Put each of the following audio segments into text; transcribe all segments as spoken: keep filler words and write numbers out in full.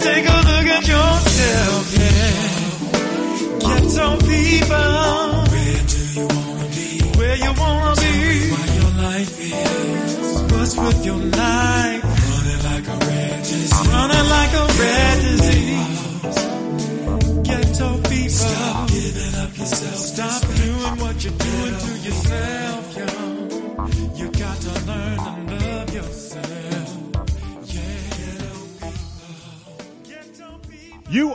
take a look at yourself, yeah. Get some people. Where do you wanna be? Where you wanna be? What your life is? What's with your life? Running like a red disease. Running like a red disease. Get some people. Stop giving up yourself. Stop doing what you're doing to yourself, yo. You got to learn to love yourself. You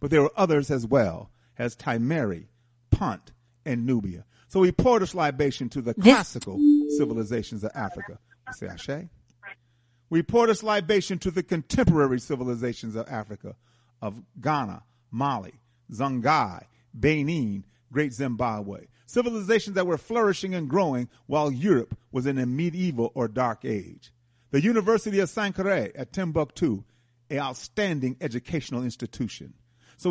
But there were others as well, as Timeri, Punt, and Nubia. So we poured this libation to the this- classical civilizations of Africa. We say Ashe. We poured this libation to the contemporary civilizations of Africa, of Ghana, Mali, Songhai, Benin, Great Zimbabwe. Civilizations that were flourishing and growing while Europe was in a medieval or dark age. The University of Sankore at Timbuktu, an outstanding educational institution. So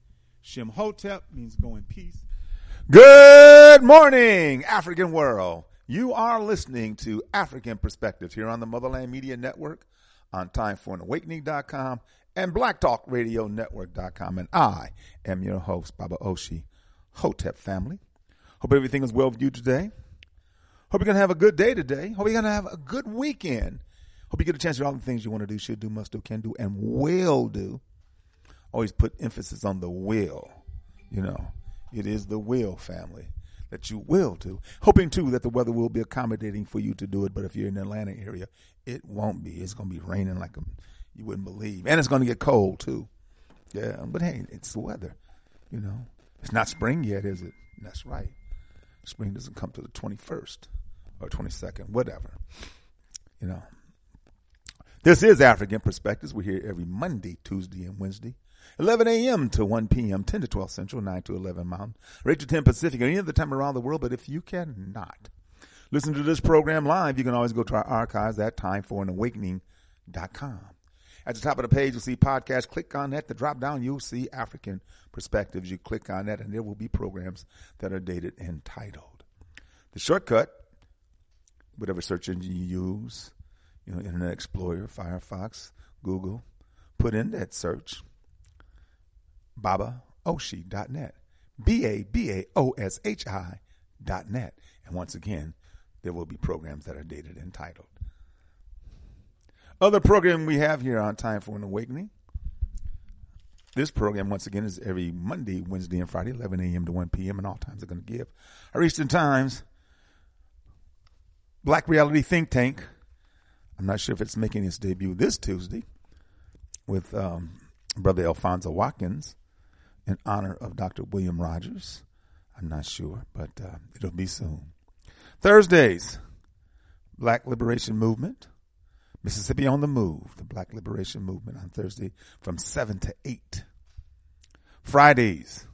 Shem Hotep means go in peace. Good morning, African world. You are listening to African Perspectives here on the Motherland Media Network, on time for an awakening dot com, and black talk radio network dot com. And I am your host, Baba Oshi, Hotep family. Hope everything is well with you today. Hope you're going to have a good day today. Hope you're going to have a good weekend. Hope you get a chance to do all the things you want to do, should do, must do, can do, and will do. Always put emphasis on the will. You know, it is the will, family, that you will do. Hoping, too, that the weather will be accommodating for you to do it. But if you're in the Atlanta area, it won't be. It's going to be raining like a, you wouldn't believe. And it's going to get cold, too. Yeah, but, hey, it's the weather, you know. It's not spring yet, is it? That's right. Spring doesn't come till the twenty-first or twenty-second, whatever, you know. This is African Perspectives. We're here every Monday, Tuesday, and Wednesday, eleven a.m. to one p.m., ten to twelve Central, nine to eleven Mountain, eight to ten Pacific, or any other time around the world. But if you cannot listen to this program live, you can always go to our archives at time for an awakening dot com. At the top of the page, you'll see podcast. Click on that. The drop down, you'll see African Perspectives. You click on that, and there will be programs that are dated and titled. The shortcut, whatever search engine you use, you know, Internet Explorer, Firefox, Google, put in that search, Baba Oshi dot net, B A B A O S H I dot net. And once again, there will be programs that are dated and titled. Other program we have here on Time for an Awakening. This program, once again, is every Monday, Wednesday, and Friday, eleven a.m. to one p.m., and all times are going to give. I reached in times, Black Reality Think Tank. I'm not sure if it's making its debut this Tuesday with um, Brother Alfonso Watkins in honor of Doctor William Rogers. I'm not sure, but uh, it'll be soon. Thursdays, Black Liberation Movement. Mississippi on the Move, the Black Liberation Movement, on Thursday from seven to eight. Fridays,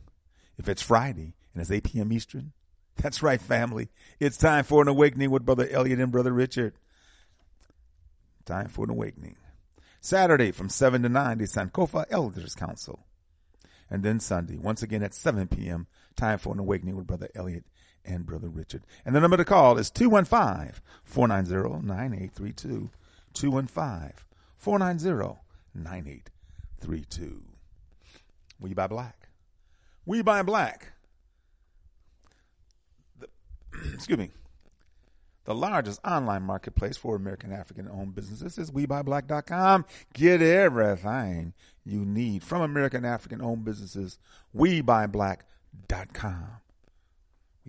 if it's Friday and it's eight p.m. Eastern, that's right, family. It's time for an awakening with Brother Elliot and Brother Richard. Time for an awakening. Saturday from seven to nine, the Sankofa Elders Council. And then Sunday, once again at seven p.m., time for an awakening with Brother Elliot and Brother Richard. And the number to call is two one five, four nine zero, nine eight three two. two one five, four nine zero, nine eight three two. We Buy Black. We Buy Black. The, excuse me. The largest online marketplace for American African-owned businesses is We Buy Black dot com. Get everything you need from American African-owned businesses. We Buy Black dot com.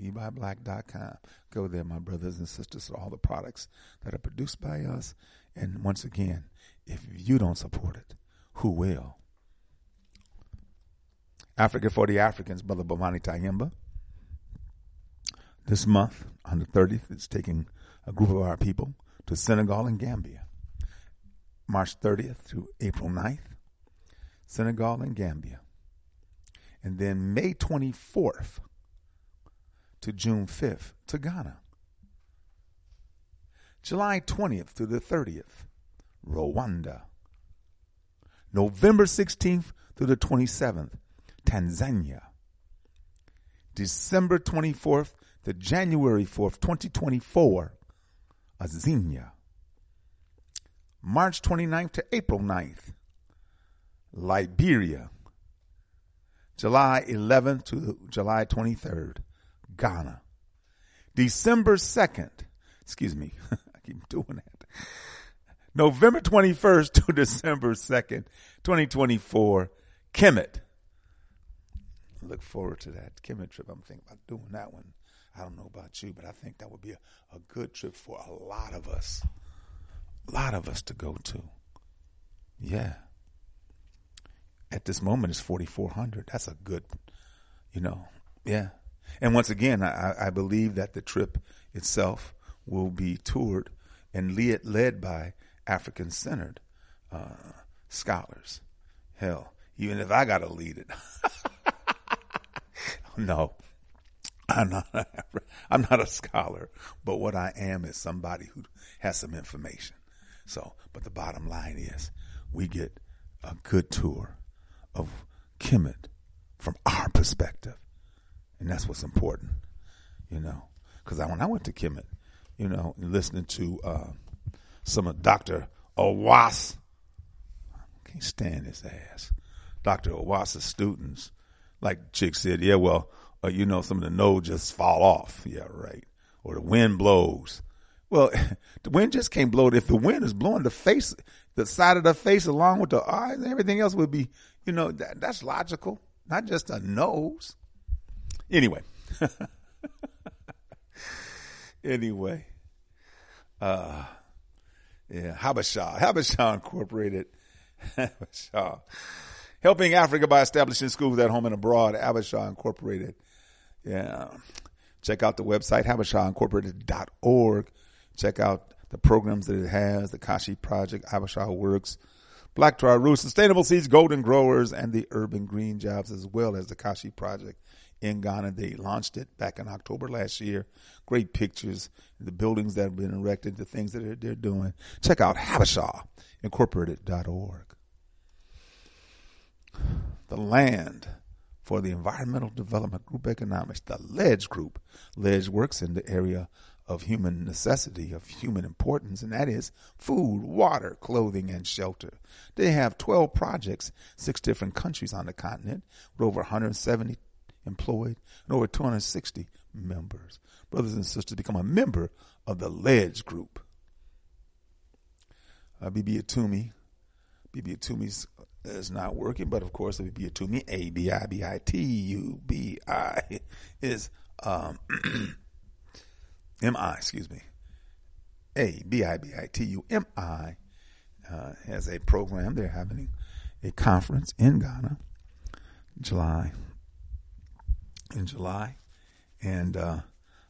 We Buy Black dot com. Go there, my brothers and sisters, for all the products that are produced by us. And once again, if you don't support it, who will? Africa for the Africans, Brother Bamani Tayemba. This month, on the thirtieth, it's taking a group of our people to Senegal and Gambia. March thirtieth through April ninth, Senegal and Gambia. And then May twenty-fourth to June fifth to Ghana. July twentieth to the thirtieth, Rwanda. November sixteenth to the twenty-seventh, Tanzania. December twenty-fourth to January fourth, twenty twenty-four, Azania. March twenty-ninth to April ninth, Liberia. July eleventh to July twenty-third, Ghana. December second, excuse me, I keep doing that. November twenty-first to December second, twenty twenty-four, Kemet. I look forward to that Kemet trip. I'm thinking about doing that one. I don't know about you, but I think that would be a, a good trip for a lot of us. A lot of us to go to. Yeah. At this moment, it's forty-four hundred. That's a good, you know, yeah. And once again, I, I believe that the trip itself will be toured and lead, led by African-centered uh, scholars. Hell, even if I got to lead it. No, I'm not, a, I'm not a scholar, but what I am is somebody who has some information. So, but the bottom line is we get a good tour of Kemet from our perspective. And that's what's important, you know, because I, when I went to Kemet, you know, listening to uh, some of Doctor Owas, I can't stand his ass, Doctor Owas's students, like Chick said, yeah, well, uh, you know, some of the nodes just fall off. Yeah, right. Or the wind blows. Well, the wind just can't blow it. If the wind is blowing the face, the side of the face along with the eyes and everything else would be, you know, that, that's logical, not just a nose. Anyway, anyway, uh, yeah, Habesha, Habesha Incorporated, Habesha, helping Africa by establishing schools at home and abroad, Habesha Incorporated, yeah, check out the website, habesha incorporated dot org, check out the programs that it has, the Kashi Project, Habesha Works, Black to Our Roots, Sustainable Seeds, Golden Growers, and the Urban Green Jobs, as well as the Kashi Project. In Ghana, they launched it back in October last year. Great pictures, the buildings that have been erected, the things that they're, they're doing. Check out habesha incorporated dot org. The land for the Environmental Development Group Economics, the Ledge Group. Ledge works in the area of human necessity, of human importance, and that is food, water, clothing, and shelter. They have twelve projects, six different countries on the continent, with over one hundred seventy employed, and over two hundred sixty members. Brothers and sisters, become a member of the Ledge Group. Uh, B B Atumi. B B Atumi is not working, but of course, B B Atumi, A B I B I T U B I, is um, M I, excuse me. A B I B I T U M I uh, has a program. They're having a conference in Ghana, July in July, and uh,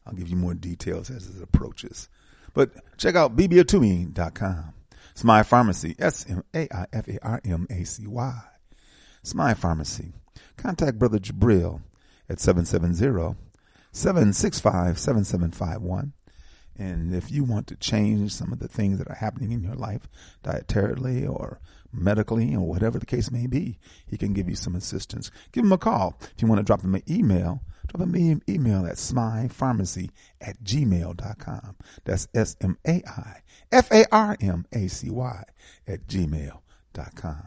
I'll give you more details as it approaches. But check out b b a tumi dot com. Smile Pharmacy, S M A I F A R M A C Y. Smile Pharmacy. Contact Brother Jabril at seven seven zero, seven six five, seven seven five one. And if you want to change some of the things that are happening in your life, dietarily or medically or whatever the case may be, he can give you some assistance. Give him a call. If you want to drop him an email, drop him an email at smai pharmacy at gmail dot com. That's S M A I F A R M A C Y at gmail dot com.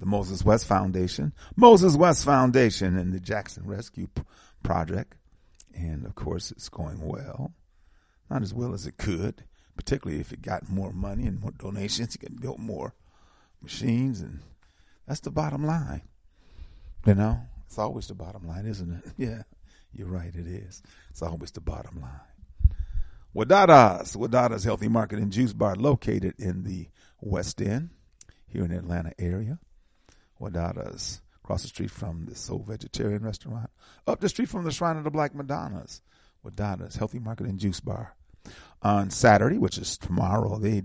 The Moses West Foundation, Moses West Foundation and the Jackson Rescue P- Project. And, of course, it's going well. Not as well as it could, particularly if it got more money and more donations. You can build more machines, and that's the bottom line. You know, it's always the bottom line, isn't it? Yeah, you're right, it is. It's always the bottom line. Wadada's, Wadada's Healthy Market and Juice Bar, located in the West End here in the Atlanta area. Wadada's. Across the street from the Soul Vegetarian Restaurant. Up the street from the Shrine of the Black Madonnas. Wadada's Healthy Market and Juice Bar. On Saturday, which is tomorrow, they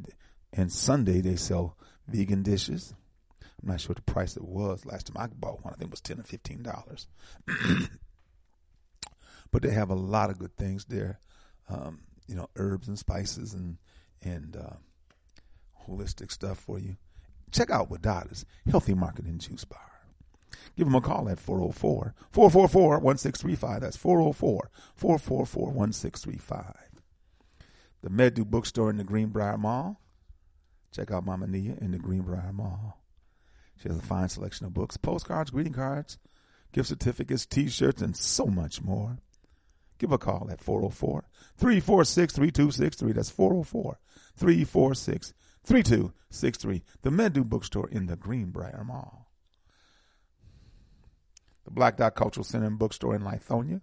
and Sunday, they sell vegan dishes. I'm not sure what the price it was last time I bought one. I think it was ten dollars or fifteen dollars. But they have a lot of good things there. Um, you know, herbs and spices and, and uh, holistic stuff for you. Check out Wadada's Healthy Market and Juice Bar. Give them a call at four oh four, four four four, one six three five. That's four oh four, four four four, one six three five. The Medu Bookstore in the Greenbrier Mall. Check out Mama Nia in the Greenbrier Mall. She has a fine selection of books, postcards, greeting cards, gift certificates, T-shirts, and so much more. give a call at four oh four, three four six, three two six three. That's four oh four, three four six, three two six three. The Medu Bookstore in the Greenbrier Mall. The Black Dot Cultural Center and Bookstore in Lithonia.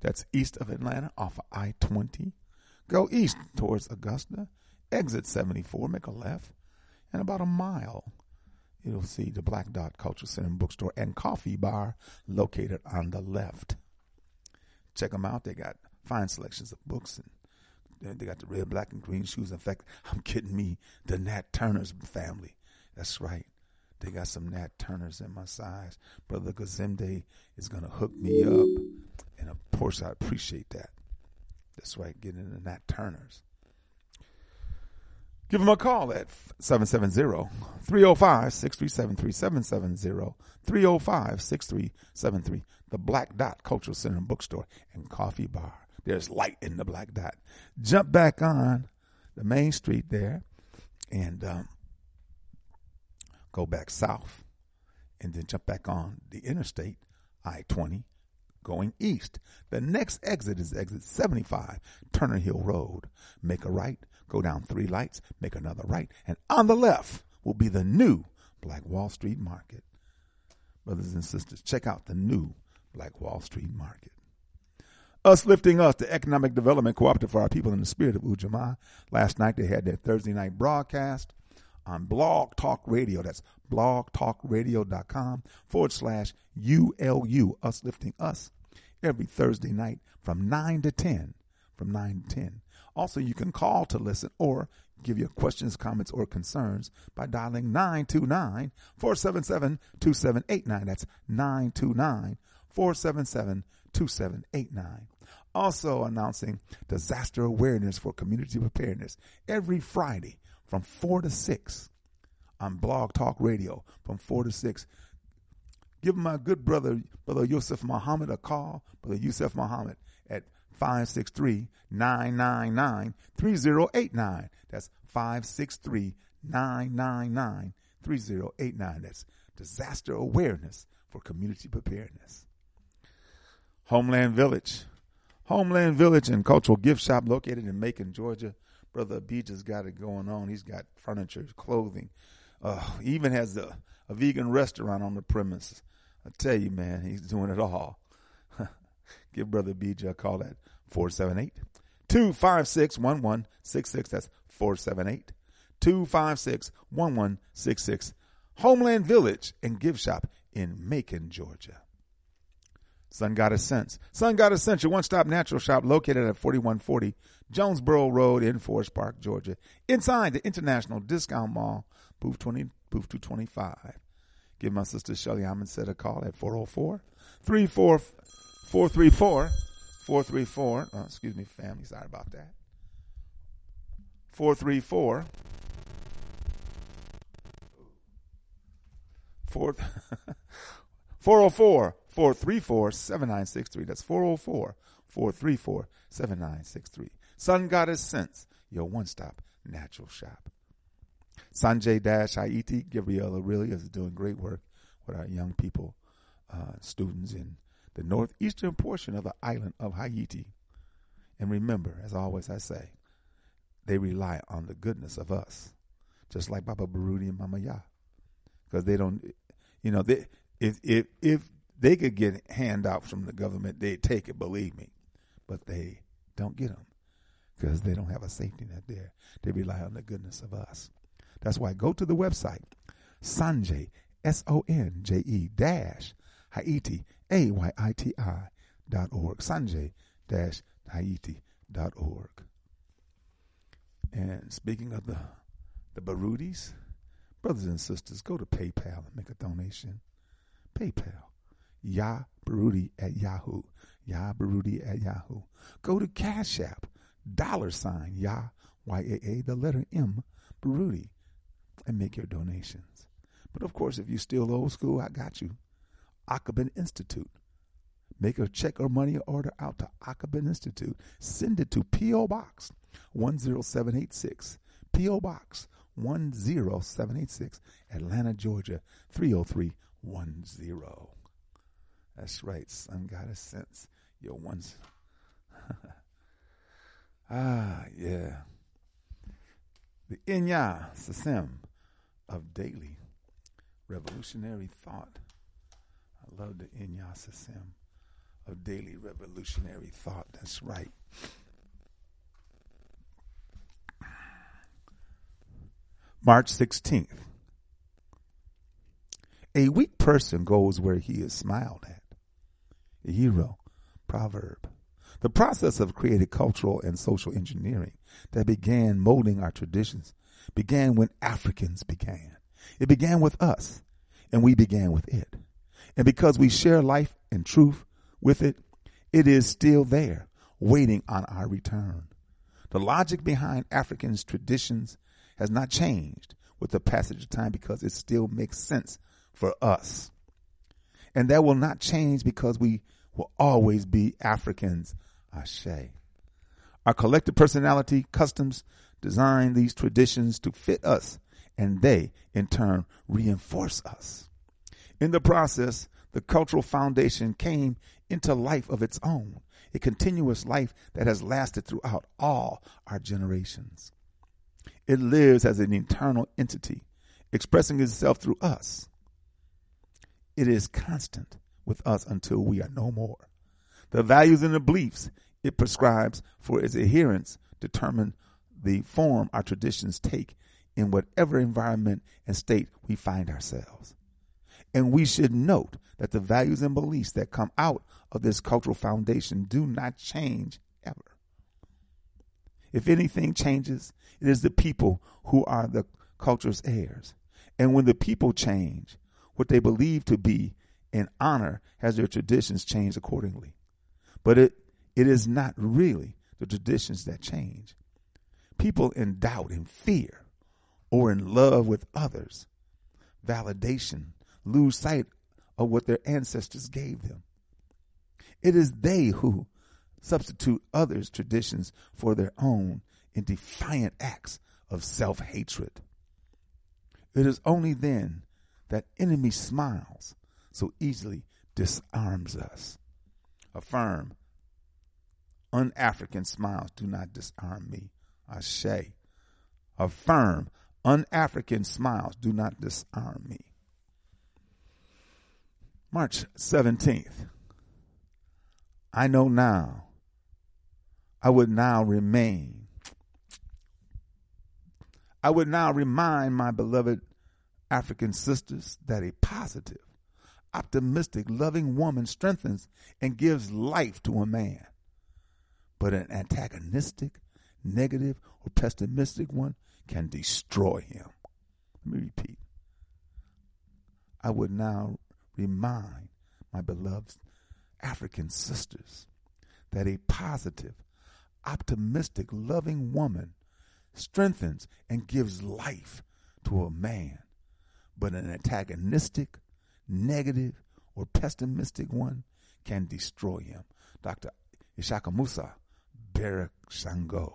That's east of Atlanta off of I twenty. Go east towards Augusta. Exit seventy-four. Make a left. And about a mile, you'll see the Black Dot Cultural Center and Bookstore and Coffee Bar located on the left. Check them out. They got fine selections of books, and they got the red, black, and green shoes. In fact, I'm kidding me, the Nat Turner's family. That's right. They got some Nat Turners in my size. Brother Gazemde is going to hook me up. And, of course, I appreciate that. That's right, getting into Nat Turners. Give them a call at seven seven zero, three zero five, six three seven three, seven seven zero, three oh five, six three seven three. The Black Dot Cultural Center and Bookstore and Coffee Bar. There's light in the Black Dot. Jump back on the main street there and um, go back south and then jump back on the interstate, I twenty, going east. The next exit is exit seventy-five, Turner Hill Road. Make a right. Go down three lights, make another right, and on the left will be the new Black Wall Street Market. Brothers and sisters, check out the new Black Wall Street Market. Us Lifting Us, the economic development cooperative for our people in the spirit of Ujamaa. Last night they had their Thursday night broadcast on Blog Talk Radio. That's blog talk radio dot com forward slash U L U, Us Lifting Us, every Thursday night from nine to ten, from nine to ten. Also, you can call to listen or give your questions, comments, or concerns by dialing nine two nine, four seven seven, two seven eight nine. That's nine two nine, four seven seven, two seven eight nine. Also announcing disaster awareness for community preparedness every Friday from four to six on Blog Talk Radio from four to six. Give my good brother, Brother Yusuf Muhammad, a call. Brother Yusuf Muhammad at five six three, nine nine nine, three zero eight nine. That's five six three, nine nine nine, three zero eight nine. That's disaster awareness for community preparedness. Homeland Village. Homeland Village and Cultural Gift Shop located in Macon, Georgia. Brother B J.'s got it going on. He's got furniture, clothing. Uh, he even has a, a vegan restaurant on the premises. I tell you, man, he's doing it all. Give Brother B J a call at four seven eight, two five six, one one six six. That's four seven eight, two five six, one one six six. Homeland Village and Gift Shop in Macon, Georgia. Sun Goddess Scents. Sun Goddess Scents, your one-stop natural shop located at forty-one forty Jonesboro Road in Forest Park, Georgia. Inside the International Discount Mall, booth twenty, booth two twenty-five. Give my sister Shelly Amundset a call at four oh four, three four four three four, four three four, oh, excuse me, family, sorry about that. four three four, four, four oh four, four three four, seven nine six three. That's four oh four, four three four, seven nine six three. Sun Goddess Scents, your one-stop natural shop. Sanjay Dash Haiti, Gabriella really is doing great work with our young people, uh, students in the northeastern portion of the island of Haiti. And remember, as always I say, they rely on the goodness of us, just like Baba Barudi and Mama Ya. Because they don't, you know, they, if, if, if they could get handouts from the government, they'd take it, believe me. But they don't get them because they don't have a safety net there. They rely on the goodness of us. That's why go to the website, Sanjay, S O N J E dash Haiti, A Y I T I dot org, Sanjay Haiti dot org. And speaking of the the Barudis, brothers and sisters, go to PayPal and make a donation. PayPal, Ya Barudi at Yahoo, Ya Barudi at Yahoo. Go to Cash App, dollar sign Ya, Y A A, the letter M, Barudi, and make your donations. But of course, if you still old school, I got you. Akabin Institute. Make a check or money order out to Akabin Institute. Send it to P O. Box one oh seven eight six. P O. Box one oh seven eight six, Atlanta, Georgia three oh three one oh. That's right, Sun Goddess Scents. Your ones. Ah, yeah. The Inya Sasim of daily revolutionary thought. I love the Inya Sasim of daily revolutionary thought. That's right. March sixteenth. A weak person goes where he is smiled at. A hero. Proverb. The process of creative cultural and social engineering that began molding our traditions began when Africans began. It began with us, and we began with it. And because we share life and truth with it, it is still there, waiting on our return. The logic behind Africans' traditions has not changed with the passage of time because it still makes sense for us. And that will not change because we will always be Africans. Ashe. Our collective personality, customs, design these traditions to fit us, and they, in turn, reinforce us. In the process, the cultural foundation came into life of its own, a continuous life that has lasted throughout all our generations. It lives as an internal entity, expressing itself through us. It is constant with us until we are no more. The values and the beliefs it prescribes for its adherents determine the form our traditions take in whatever environment and state we find ourselves. And we should note that the values and beliefs that come out of this cultural foundation do not change ever. If anything changes, it is the people who are the culture's heirs. And when the people change, what they believe to be in honor has their traditions changed accordingly. But it, it is not really the traditions that change. People in doubt and fear or in love with others, validation, lose sight of what their ancestors gave them. It is they who substitute others' traditions for their own in defiant acts of self-hatred. It is only then that enemy smiles so easily disarms us. Affirm, un-African smiles do not disarm me. Ashe. Affirm, un-African smiles do not disarm me. March seventeenth. I know now. I would now remain. I would now remind my beloved African sisters that a positive, optimistic, loving woman strengthens and gives life to a man. But an antagonistic, negative, or pessimistic one can destroy him. Let me repeat. I would now remind my beloved African sisters that a positive, optimistic, loving woman strengthens and gives life to a man. But an antagonistic, negative, or pessimistic one can destroy him. Doctor Ishakamusa Bereshango.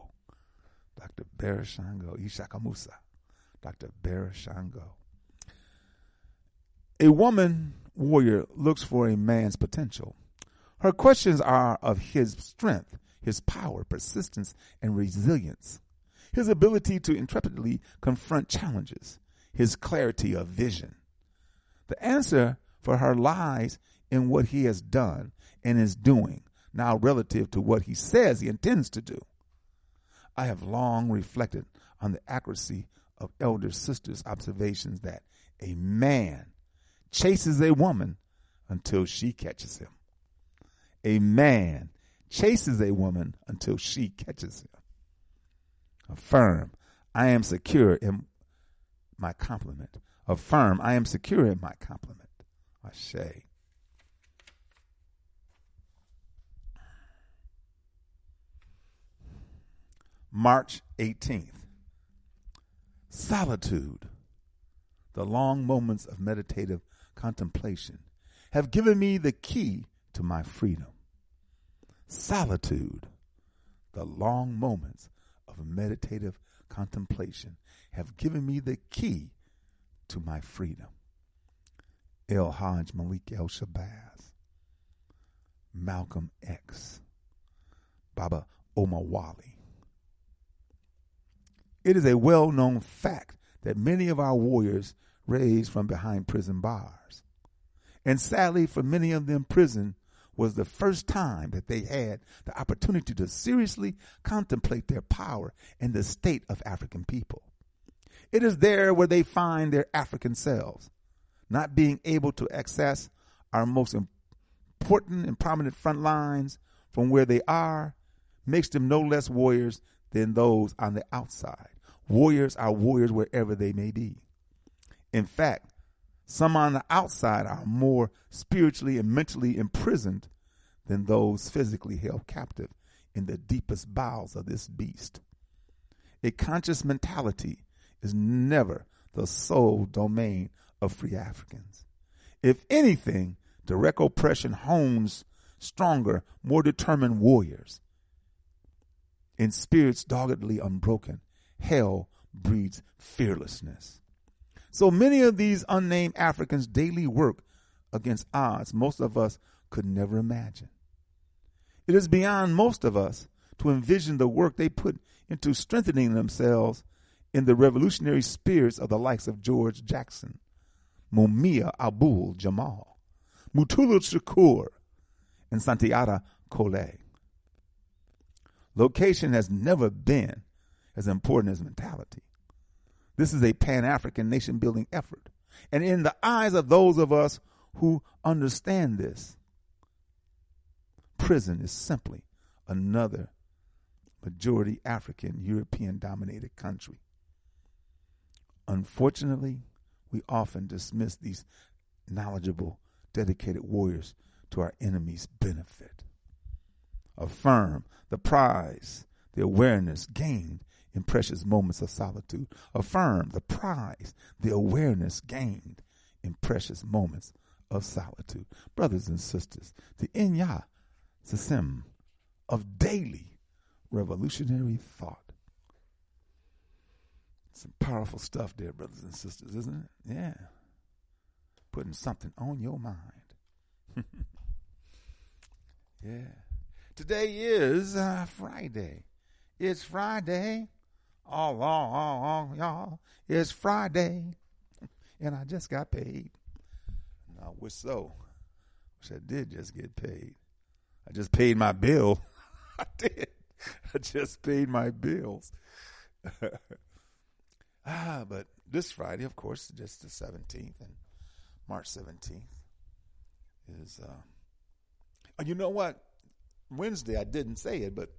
Doctor Bereshango Ishakamusa. Doctor Bereshango. A woman warrior looks for a man's potential. Her questions are of his strength, his power, persistence, and resilience, his ability to intrepidly confront challenges, his clarity of vision. The answer for her lies in what he has done and is doing now relative to what he says he intends to do. I have long reflected on the accuracy of elder sister's observations that a man chases a woman until she catches him. A man chases a woman until she catches him. Affirm, I am secure in my compliment. Affirm, I am secure in my compliment. Ashe. March eighteenth. Solitude, the long moments of meditative contemplation, have given me the key to my freedom. Solitude, the long moments of meditative contemplation, have given me the key to my freedom. El Hajj Malik El Shabazz, Malcolm X, Baba Omawali. It is a well-known fact that many of our warriors raised from behind prison bars. And sadly, for many of them, prison was the first time that they had the opportunity to seriously contemplate their power and the state of African people. It is there where they find their African selves, not being able to access our most important and prominent front lines from where they are, makes them no less warriors than those on the outside. Warriors are warriors wherever they may be. In fact, some on the outside are more spiritually and mentally imprisoned than those physically held captive in the deepest bowels of this beast. A conscious mentality is never the sole domain of free Africans. If anything, direct oppression hones stronger, more determined warriors. In spirits doggedly unbroken, hell breeds fearlessness. So many of these unnamed Africans daily work against odds most of us could never imagine. It is beyond most of us to envision the work they put into strengthening themselves in the revolutionary spirits of the likes of George Jackson, Mumia Abul Jamal, Mutulu Shakur, and Santiago Cole. Location has never been as important as mentality. This is a Pan-African nation-building effort. And in the eyes of those of us who understand this, prison is simply another majority African, European-dominated country. Unfortunately, we often dismiss these knowledgeable, dedicated warriors to our enemy's benefit. Affirm the prize, the awareness gained in precious moments of solitude. Affirm the prize, the awareness gained in precious moments of solitude. Brothers and sisters, the Inya Sisim of daily revolutionary thought. Some powerful stuff there, brothers and sisters, isn't it? Yeah. Putting something on your mind. Yeah. Today is uh, Friday. It's Friday. All, all, all, all, y'all. It's Friday, and I just got paid. And I wish so. Wish I did just get paid. I just paid my bill. I did. I just paid my bills. ah, but this Friday, of course, just the seventeenth, and March seventeenth is. Uh, you know what? Wednesday, I didn't say it, but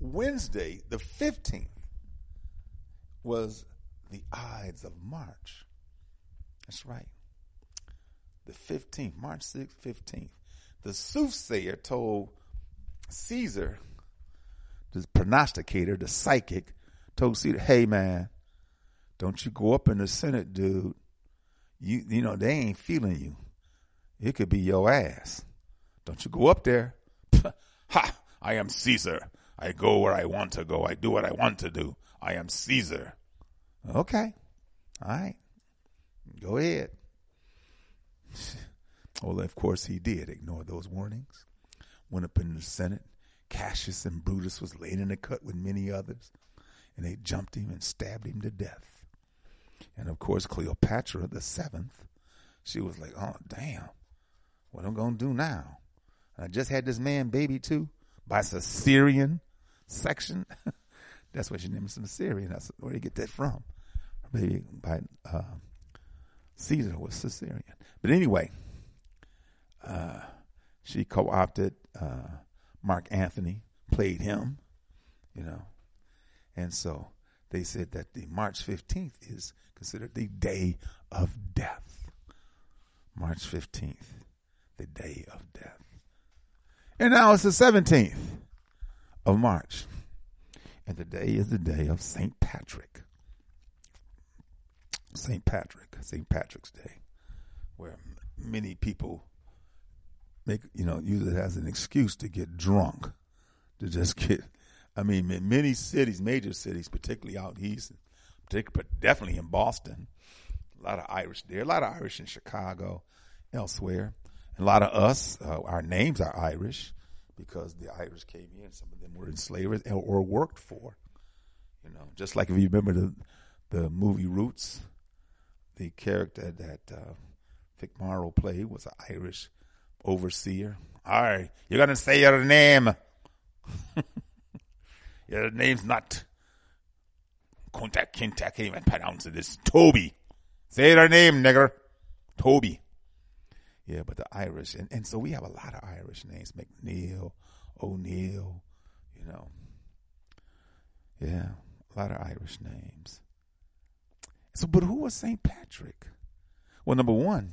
Wednesday, the fifteenth, was the Ides of March. That's right. The fifteenth, March sixth, fifteenth. The soothsayer told Caesar, the prognosticator, the psychic, told Caesar, hey, man, don't you go up in the Senate, dude. You, you know, they ain't feeling you. It could be your ass. Don't you go up there. Ha! I am Caesar. I go where I want to go. I do what I want to do. I am Caesar. Okay. All right. Go ahead. Well, of course, he did ignore those warnings. Went up in the Senate. Cassius and Brutus was laid in the cut with many others. And they jumped him and stabbed him to death. And, of course, Cleopatra the seventh, she was like, oh, damn. What am I going to do now? I just had this man baby, too, by Caesarean section. That's what she named him, Caesarean. That's where you get that from. Her baby by uh, Caesar was Caesarean. But anyway, uh, she co-opted uh, Mark Anthony, played him, you know. And so they said that the March fifteenth is considered the day of death. March fifteenth, the day of death. And now it's the seventeenth of March. And today is the day of Saint Patrick. Saint Patrick, Saint Patrick's Day, where many people make, you know, use it as an excuse to get drunk, to just get, I mean, in many cities, major cities, particularly out east, particularly, but definitely in Boston, a lot of Irish there, a lot of Irish in Chicago, elsewhere. A lot of us, uh, our names are Irish, because the Irish came here and some of them were enslavers or, or worked for. You know, just like if you remember the the movie Roots, the character that uh, Vic Morrow played was an Irish overseer. All right, you're going to say your name. Your name's not Kontak Kint. I can't even pronounce this. Toby. Say your name, nigger. Toby. Yeah, but the Irish. And, and so we have a lot of Irish names. McNeil, O'Neill, you know. Yeah, a lot of Irish names. So, but who was Saint Patrick? Well, number one,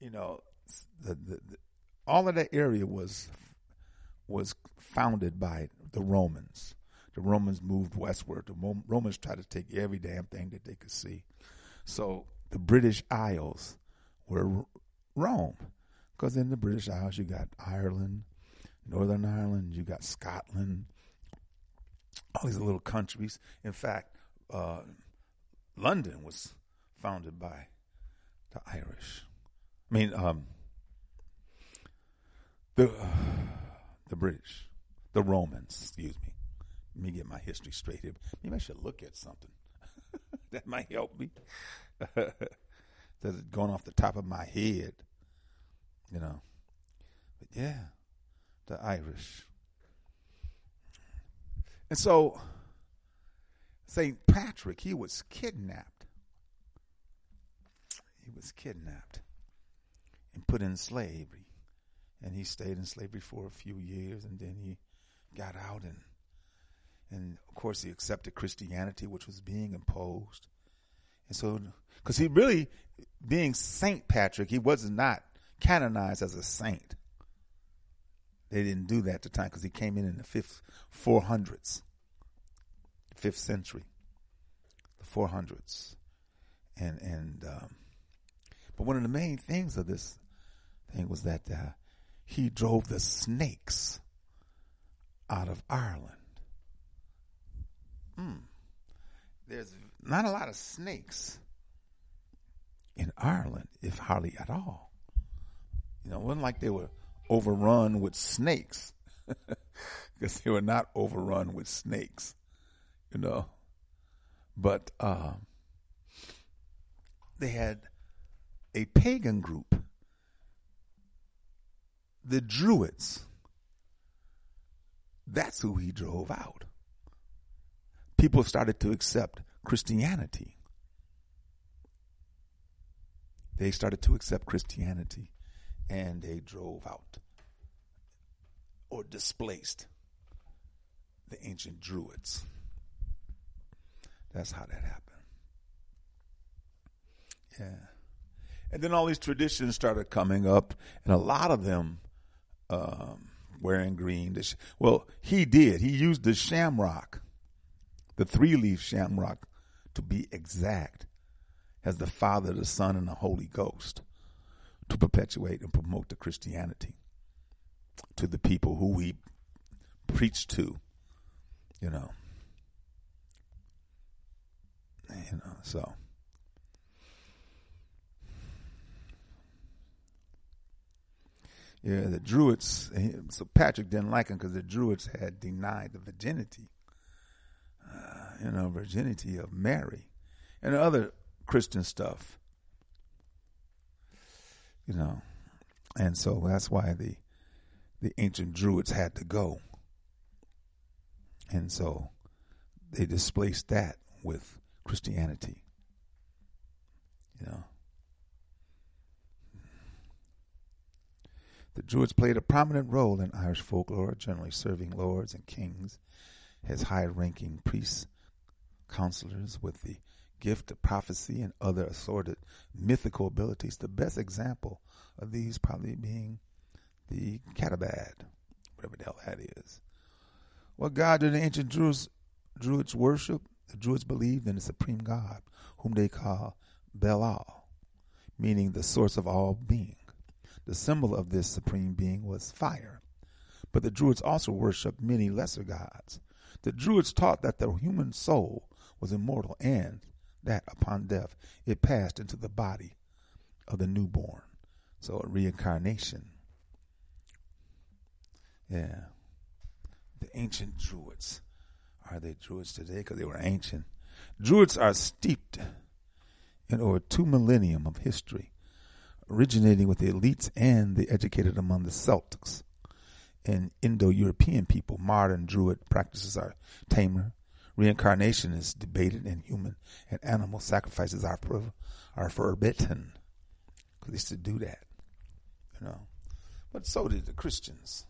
you know, the, the, the, all of that area was was founded by the Romans. The Romans moved westward. The Romans tried to take every damn thing that they could see. So the British Isles were Rome, because in the British Isles you got Ireland, Northern Ireland, you got Scotland, all these little countries. In fact, uh, London was founded by the Irish. I mean, um, the uh, the British, the Romans, excuse me. Let me get my history straight here. Maybe I should look at something. That might help me. That's going off the top of my head, you know. But yeah, the Irish. And so Saint Patrick, he was kidnapped. He was kidnapped and put in slavery. And he stayed in slavery for a few years, and then he got out, and and of course he accepted Christianity, which was being imposed. And so, because he really, being Saint Patrick, he was not canonized as a saint. They didn't do that at the time because he came in in the fifth, four hundreds, fifth century, the four hundreds, and and um, but one of the main things of this thing was that uh, he drove the snakes out of Ireland. Hmm. There's not a lot of snakes in Ireland, if hardly at all. You know, it wasn't like they were overrun with snakes, because they were not overrun with snakes, you know. But uh, they had a pagan group, the Druids. That's who he drove out. People started to accept Christianity. They started to accept Christianity, and they drove out or displaced the ancient Druids. That's how that happened. Yeah. And then all these traditions started coming up, and a lot of them um, wearing green. Well, he did. He used the shamrock. The three-leaf shamrock, to be exact, as the Father, the Son, and the Holy Ghost, to perpetuate and promote the Christianity to the people who we preach to, you know. You know, so. Yeah, the Druids, so Patrick didn't like him because the Druids had denied the virginity. Uh, you know, virginity of Mary and other Christian stuff, you know. And so that's why the the ancient Druids had to go. And so they displaced that with Christianity, you know. The Druids played a prominent role in Irish folklore, generally serving lords and kings as high-ranking priests, counselors with the gift of prophecy and other assorted mythical abilities. The best example of these probably being the Catabad, whatever the hell that is. What god did the ancient Druids, Druids worship? The Druids believed in the supreme god, whom they call Belal, meaning the source of all being. The symbol of this supreme being was fire. But the Druids also worshipped many lesser gods. The Druids taught that the human soul was immortal and that upon death it passed into the body of the newborn. So a reincarnation. Yeah. The ancient Druids. Are they Druids today? Because they were ancient. Druids are steeped in over two millennium of history, originating with the elites and the educated among the Celts and Indo-European people. Modern Druid practices are tamer. Reincarnation is debated, and human and animal sacrifices are, pro- are forbidden. Because they used to do that, you know. But so did the Christians,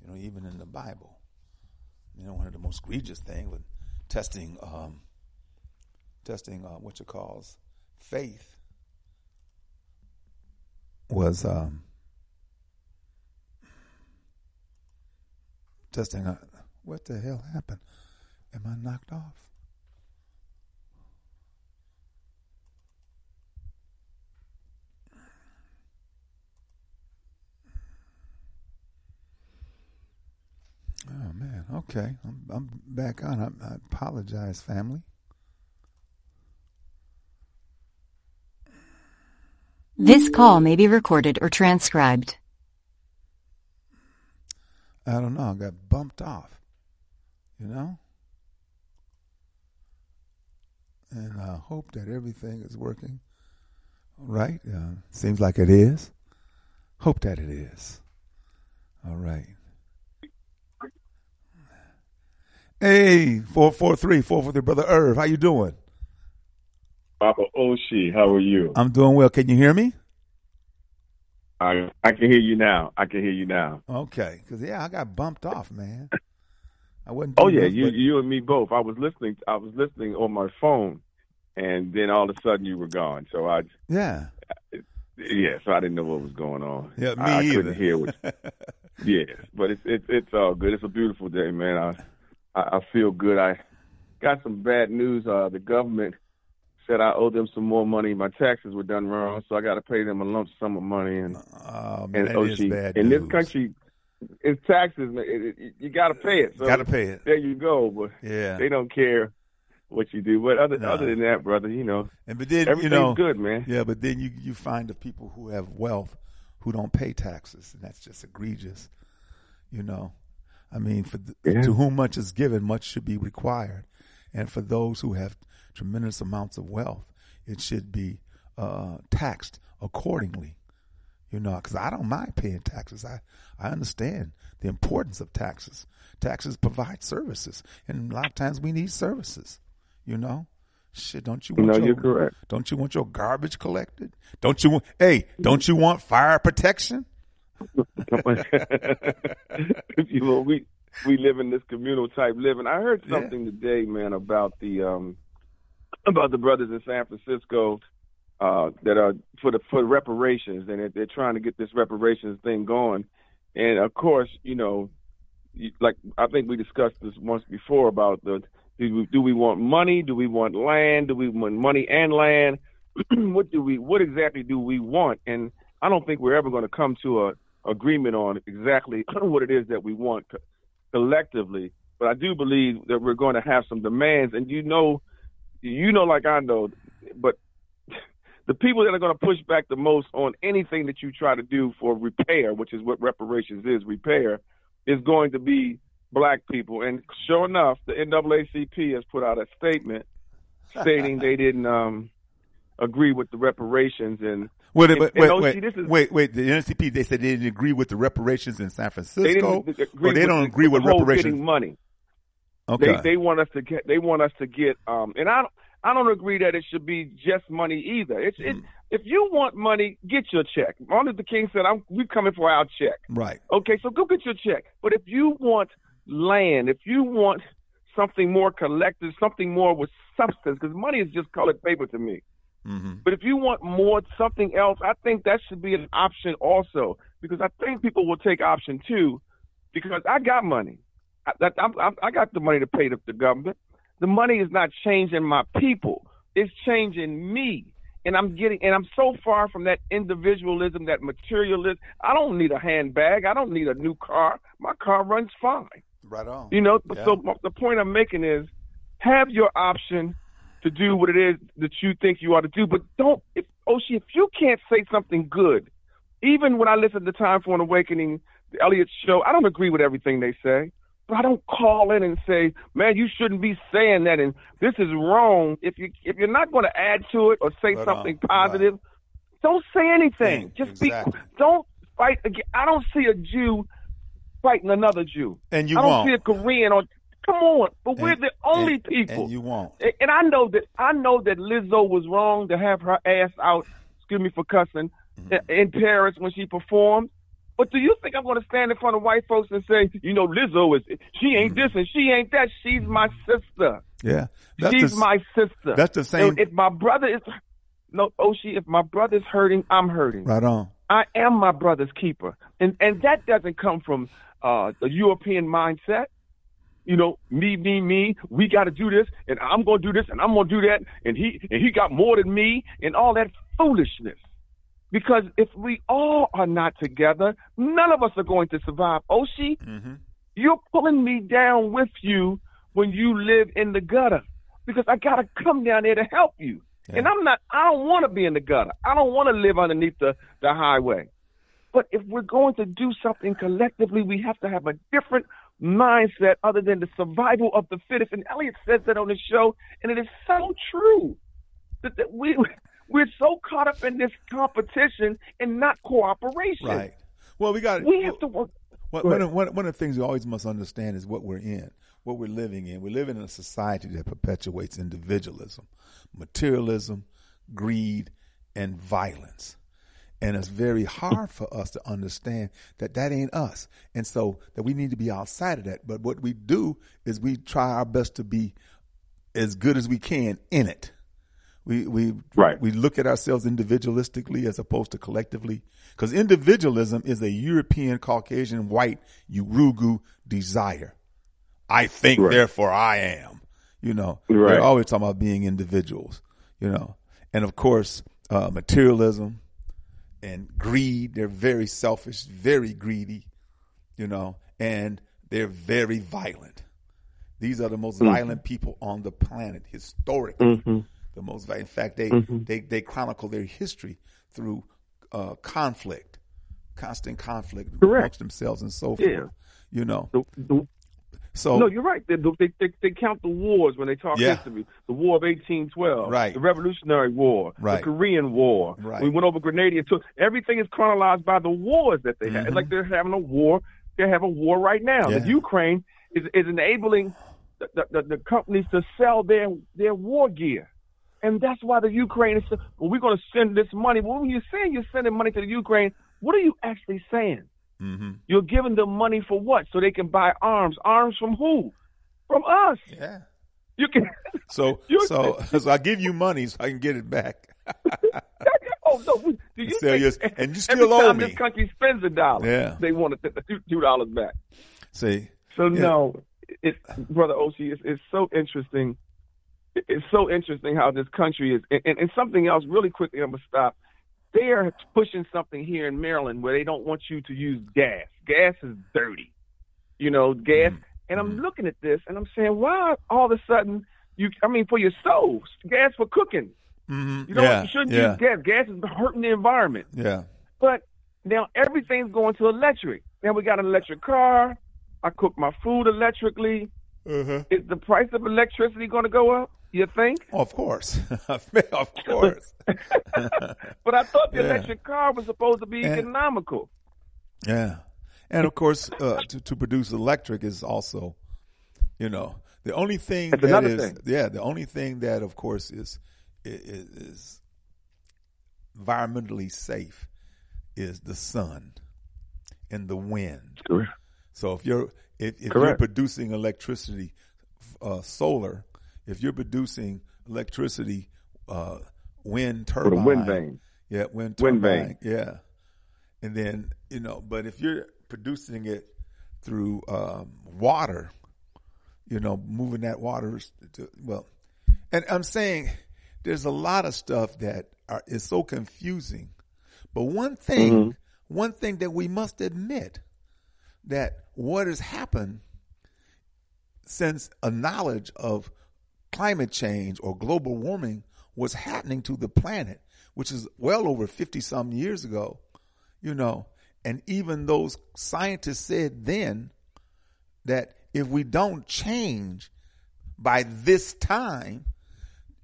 you know, even in the Bible. You know, one of the most egregious things was testing, um, testing uh, what you call faith was um, testing. Uh, what the hell happened? Am I knocked off? Oh, man. Okay. I'm, I'm back on. I, I apologize, family. This call may be recorded or transcribed. I don't know. I got bumped off, you know? And I hope that everything is working right. Uh, seems like it is. Hope that it is. All right. Hey, four four three, four four three, Brother Irv, how you doing? Papa Oshie, how are you? I'm doing well. Can you hear me? I I can hear you now. I can hear you now. Okay, because, yeah, I got bumped off, man. I wasn't. Oh, yeah, this, you but... you and me both. I was listening I was listening on my phone, and then all of a sudden you were gone. So I... Yeah. Yeah, so I didn't know what was going on. Yeah, me I, I couldn't hear what... Yeah, but it's, it's, it's all good. It's a beautiful day, man. I... I feel good. I got some bad news. Uh, the government said I owe them some more money. My taxes were done wrong, so I got to pay them a lump sum of money. And oh, man, and Oshie, is bad in news. This country, it's taxes, man. It, it, you got to pay it. So got to pay it. There you go. But yeah, they don't care what you do. But other no. other than that, brother, you know, and but then everything's you know, good, man. Yeah, but then you you find the people who have wealth who don't pay taxes, and that's just egregious, you know. I mean, for the, yeah. to whom much is given, much should be required. And for those who have tremendous amounts of wealth, it should be uh, taxed accordingly. You know, because I don't mind paying taxes. I, I understand the importance of taxes. Taxes provide services. And a lot of times we need services, you know. Shit, don't you want no, your, you're correct. Don't you want your garbage collected? Don't you want, hey, don't you want fire protection? You know, we we live in this communal type living. I heard something yeah. today, man, about the um, about the brothers in San Francisco uh, that are for the for reparations, and they're, they're trying to get this reparations thing going. And of course, you know, like I think we discussed this once before about the do we, do we want money? Do we want land? Do we want money and land? What do we? What exactly do we want? And I don't think we're ever going to come to a agreement on exactly what it is that we want co- collectively, but I do believe that we're going to have some demands. And you know, you know, like I know, but the people that are going to push back the most on anything that you try to do for repair, which is what reparations is, repair, is going to be black people. And sure enough, the N double A C P has put out a statement stating they didn't um, agree with the reparations and. Wait, and, wait, and wait, wait, is, wait, wait, the N double A C P, they said they didn't agree with the reparations in San Francisco, they or they don't agree with, with reparations. Getting money. Okay. They, they want us to get, they want us to get, um, and I don't, I don't agree that it should be just money either. It's, mm. it, if you want money, get your check. Martin Luther King said, I'm, we're coming for our check. Right. Okay. So go get your check. But if you want land, if you want something more collective, something more with substance, because money is just colored paper to me. Mm-hmm. But if you want more something else, I think that should be an option also, because I think people will take option two, because I got money. I, I, I, I got the money to pay the, the government. The money is not changing my people. It's changing me. And I'm getting, and I'm so far from that individualism, that materialism. I don't need a handbag. I don't need a new car. My car runs fine. Right on. You know, yeah. So the point I'm making is have your option to do what it is that you think you ought to do. But don't, if, Oshie, if you can't say something good, even when I listen to Time for an Awakening the Elliot Show, I don't agree with everything they say, but I don't call in and say, man, you shouldn't be saying that, and this is wrong. If, you, if you're not going to add to it or say but, something um, positive, right. Don't say anything. Yeah, just exactly. be. Don't fight. Again. I don't see a Jew fighting another Jew. And you I don't won't. see a Korean on. Come on, but and, we're the only and, people. And you won't. And I know that. I know that Lizzo was wrong to have her ass out. Excuse me for cussing. Mm-hmm. In Paris when she performed. But do you think I'm going to stand in front of white folks and say, you know, Lizzo is she ain't mm-hmm. this and she ain't that. She's my sister. Yeah, that's she's the, my sister. That's the same. And if my brother is. No, Oshie, if my brother's hurting, I'm hurting. Right on. I am my brother's keeper. And and that doesn't come from uh, a European mindset. You know, me, me, me, we got to do this, and I'm going to do this, and I'm going to do that, and he and he got more than me, and all that foolishness. Because if we all are not together, none of us are going to survive. Oshie, mm-hmm. you're pulling me down with you when you live in the gutter, because I got to come down there to help you. Yeah. And I'm not, I don't want to be in the gutter. I don't want to live underneath the, the highway. But if we're going to do something collectively, we have to have a different mindset other than the survival of the fittest. And Elliot says that on the show, and it is so true. That, that we, we're so caught up in this competition and not cooperation. Right. Well, we got. We well, have to work. Well, one, of, one of the things we always must understand is what we're in. What we're living in. We're living in a society that perpetuates individualism, materialism, greed, and violence. And it's very hard for us to understand that that ain't us. And so that we need to be outside of that. But what we do is we try our best to be as good as we can in it. We we right. we look at ourselves individualistically as opposed to collectively, because individualism is a European, Caucasian, white, Urugu desire. I think, right. therefore I am, you know, right. They're always talking about being individuals, you know, and of course, uh, materialism and greed, they're very selfish, very greedy, you know, and they're very violent. These are the most mm-hmm. violent people on the planet, historically, mm-hmm. the most violent. In fact, they, mm-hmm. they, they chronicle their history through uh, conflict, constant conflict Correct. amongst themselves and so forth, yeah. you know. The, the, So, no, you're right. They, they, they, they count the wars when they talk yeah. history. The War of eighteen twelve, right. the Revolutionary War, right. the Korean War. Right. We went over Grenada. So everything is chronologized by the wars that they mm-hmm. have. It's like they're having a war. They have a war right now. Yeah. The Ukraine is, is enabling the, the, the companies to sell their, their war gear. And that's why the Ukraine is, well, we're going to send this money. Well, when you're saying you're sending money to the Ukraine, what are you actually saying? Mm-hmm. You're giving them money for what? So they can buy arms. Arms from who? From us. Yeah. You can. So so so I give you money so I can get it back. oh no! Do you think, your, and you still every owe time me. This country spends a dollar, yeah. they want to two, two dollars back. See. So yeah. no, it, Brother Oshie, it's, it's so interesting. It's so interesting how this country is, and, and, and something else. Really quickly, I'm gonna stop. They're pushing something here in Maryland where they don't want you to use gas. Gas is dirty, you know, gas. Mm-hmm. And I'm looking at this and I'm saying, why all of a sudden you, I mean, for your souls, gas for cooking, mm-hmm. you know, yeah. you shouldn't yeah. use gas. Gas is hurting the environment. Yeah. But now everything's going to electric. Now we got an electric car. I cook my food electrically. Mm-hmm. Is the price of electricity going to go up? You think? Oh, of course. of course. But I thought the yeah. electric car was supposed to be and, economical. Yeah. And, of course, uh, to, to produce electric is also, you know, the only thing That's that is, thing. yeah, the only thing that, of course, is, is, is environmentally safe is the sun and the wind. Correct. So if you're, if, if you're producing electricity, uh, solar, if you're producing electricity, uh, wind turbine, with a wind vane, yeah, wind turbine, wind yeah, and then you know, but if you're producing it through um, water, you know, moving that water to, well, and I'm saying there's a lot of stuff that are, is so confusing, but one thing, mm-hmm. one thing that we must admit that what has happened since a knowledge of climate change or global warming was happening to the planet, which is well over fifty some years ago, you know, And even those scientists said then that if we don't change by this time,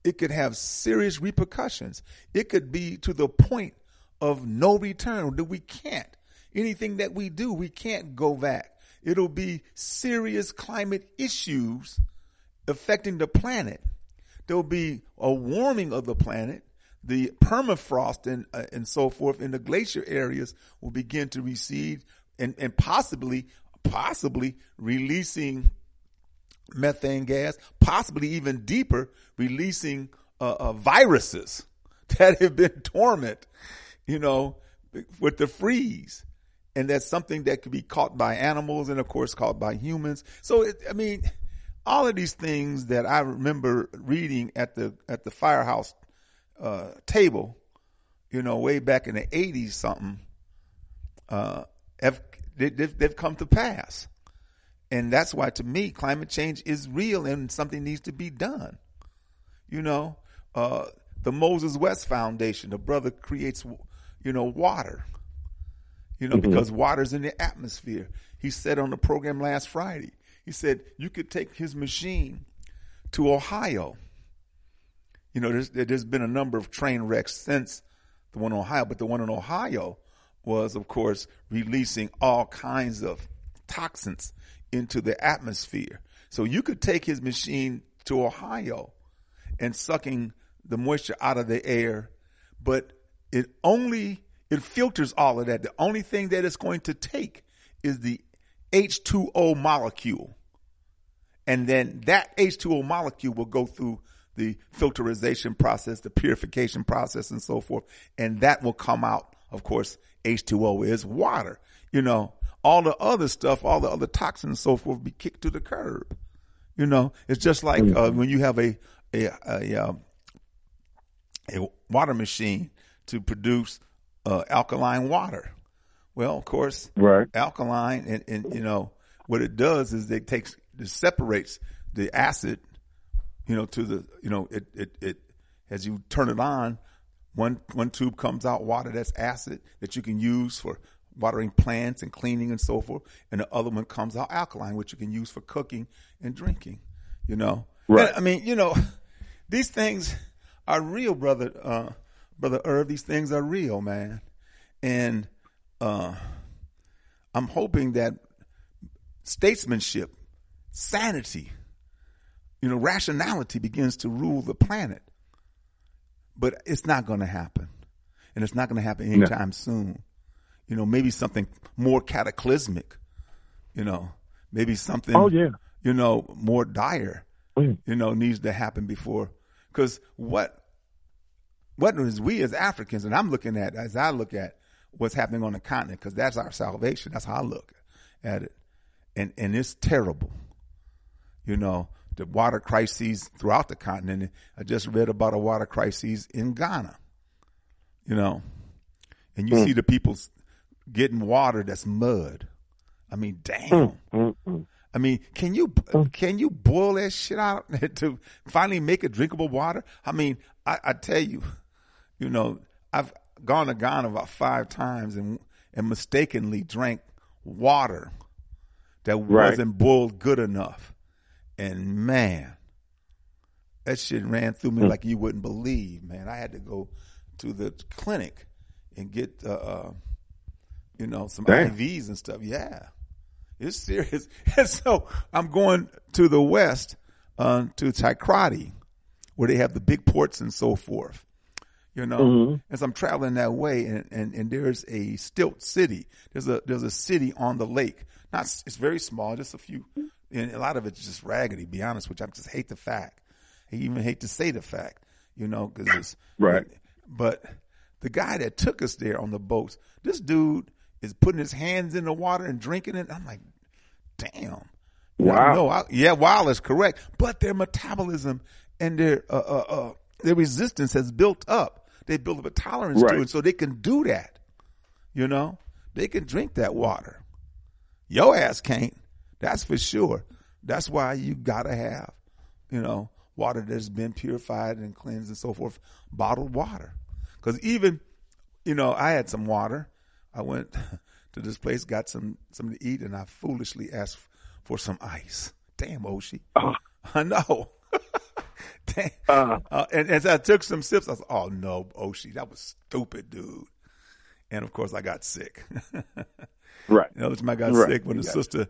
it could have serious repercussions. It could be to the point of no return, that we can't. Anything that we do, we can't go back. It'll be serious climate issues affecting the planet. There'll be a warming of the planet. The permafrost and uh, and so forth in the glacier areas will begin to recede, and, and possibly, possibly releasing methane gas, possibly even deeper, releasing uh, uh, viruses that have been dormant, you know, with the freeze. And that's something that could be caught by animals and, of course, caught by humans. So, it, I mean, all of these things that I remember reading at the at the firehouse uh, table, you know, way back in the eighties something, uh, have, they, they've, they've come to pass. And that's why, to me, climate change is real and something needs to be done. You know, uh, the Moses West Foundation, the brother creates, you know, water, you know, mm-hmm. because water's in the atmosphere. He said on the program last Friday, he said, you could take his machine to Ohio. You know, there's, there's been a number of train wrecks since the one in Ohio, but the one in Ohio was, of course, releasing all kinds of toxins into the atmosphere. So you could take his machine to Ohio and sucking the moisture out of the air, but it only, it filters all of that. The only thing that it's going to take is the H two O molecule. And then that H two O molecule will go through the filterization process, the purification process and so forth. And that will come out. Of course, H two O is water, you know. All the other stuff, all the other toxins and so forth, be kicked to the curb. You know, it's just like uh, when you have a a a, a water machine to produce uh, alkaline water. Well, of course, right. alkaline, and, and you know what it does is it takes, it separates the acid. You know, to the you know it it, it as you turn it on, one one tube comes out water that's acid that you can use for watering plants and cleaning and so forth. And the other one comes out alkaline, which you can use for cooking and drinking, you know? Right. And, I mean, you know, these things are real, brother, uh, brother Irv, these things are real, man. And, uh, I'm hoping that statesmanship, sanity, you know, rationality begins to rule the planet, but it's not going to happen. And it's not going to happen anytime no. soon. You know, maybe something more cataclysmic, you know, maybe something, oh, yeah. you know, more dire, mm. you know, needs to happen before. Because what, what is we as Africans, and I'm looking at, as I look at what's happening on the continent, because that's our salvation. That's how I look at it. And, and it's terrible. You know, the water crises throughout the continent. I just read about a water crisis in Ghana, you know, and you mm. see the people's, getting water that's mud. I mean, damn. I mean, can you can you boil that shit out to finally make it drinkable water? I mean, I, I tell you, you know, I've gone to Ghana about five times and and mistakenly drank water that right. wasn't boiled good enough. And man, that shit ran through me like you wouldn't believe, man. I had to go to the clinic and get uh you know, some Damn. I Vs and stuff. Yeah. It's serious. And so I'm going to the West, um, to Tikrati, where they have the big ports and so forth, you know, mm-hmm. as I'm traveling that way. And, and, and there's a stilt city. There's a, there's a city on the lake. Not, it's very small, just a few, and a lot of it's just raggedy, be honest, which I just hate the fact. I even hate to say the fact, you know, cause it's right. But the guy that took us there on the boats, this dude, is putting his hands in the water and drinking it. I'm like, damn. Wow. No, I, yeah, wow is correct. But their metabolism and their uh, uh, uh, their resistance has built up. They built up a tolerance right. to it, so they can do that. You know, they can drink that water. Your ass can't. That's for sure. That's why you gotta have, you know, water that's been purified and cleansed and so forth. Bottled water, because even, you know, I had some water. I went to this place, got some something to eat, and I foolishly asked for some ice. Damn, Oshi. Uh, I know. Damn. Uh, uh, and as I took some sips, I was like, oh, no, Oshi, that was stupid, dude. And, of course, I got sick. Right. You know, I got right. sick when the sister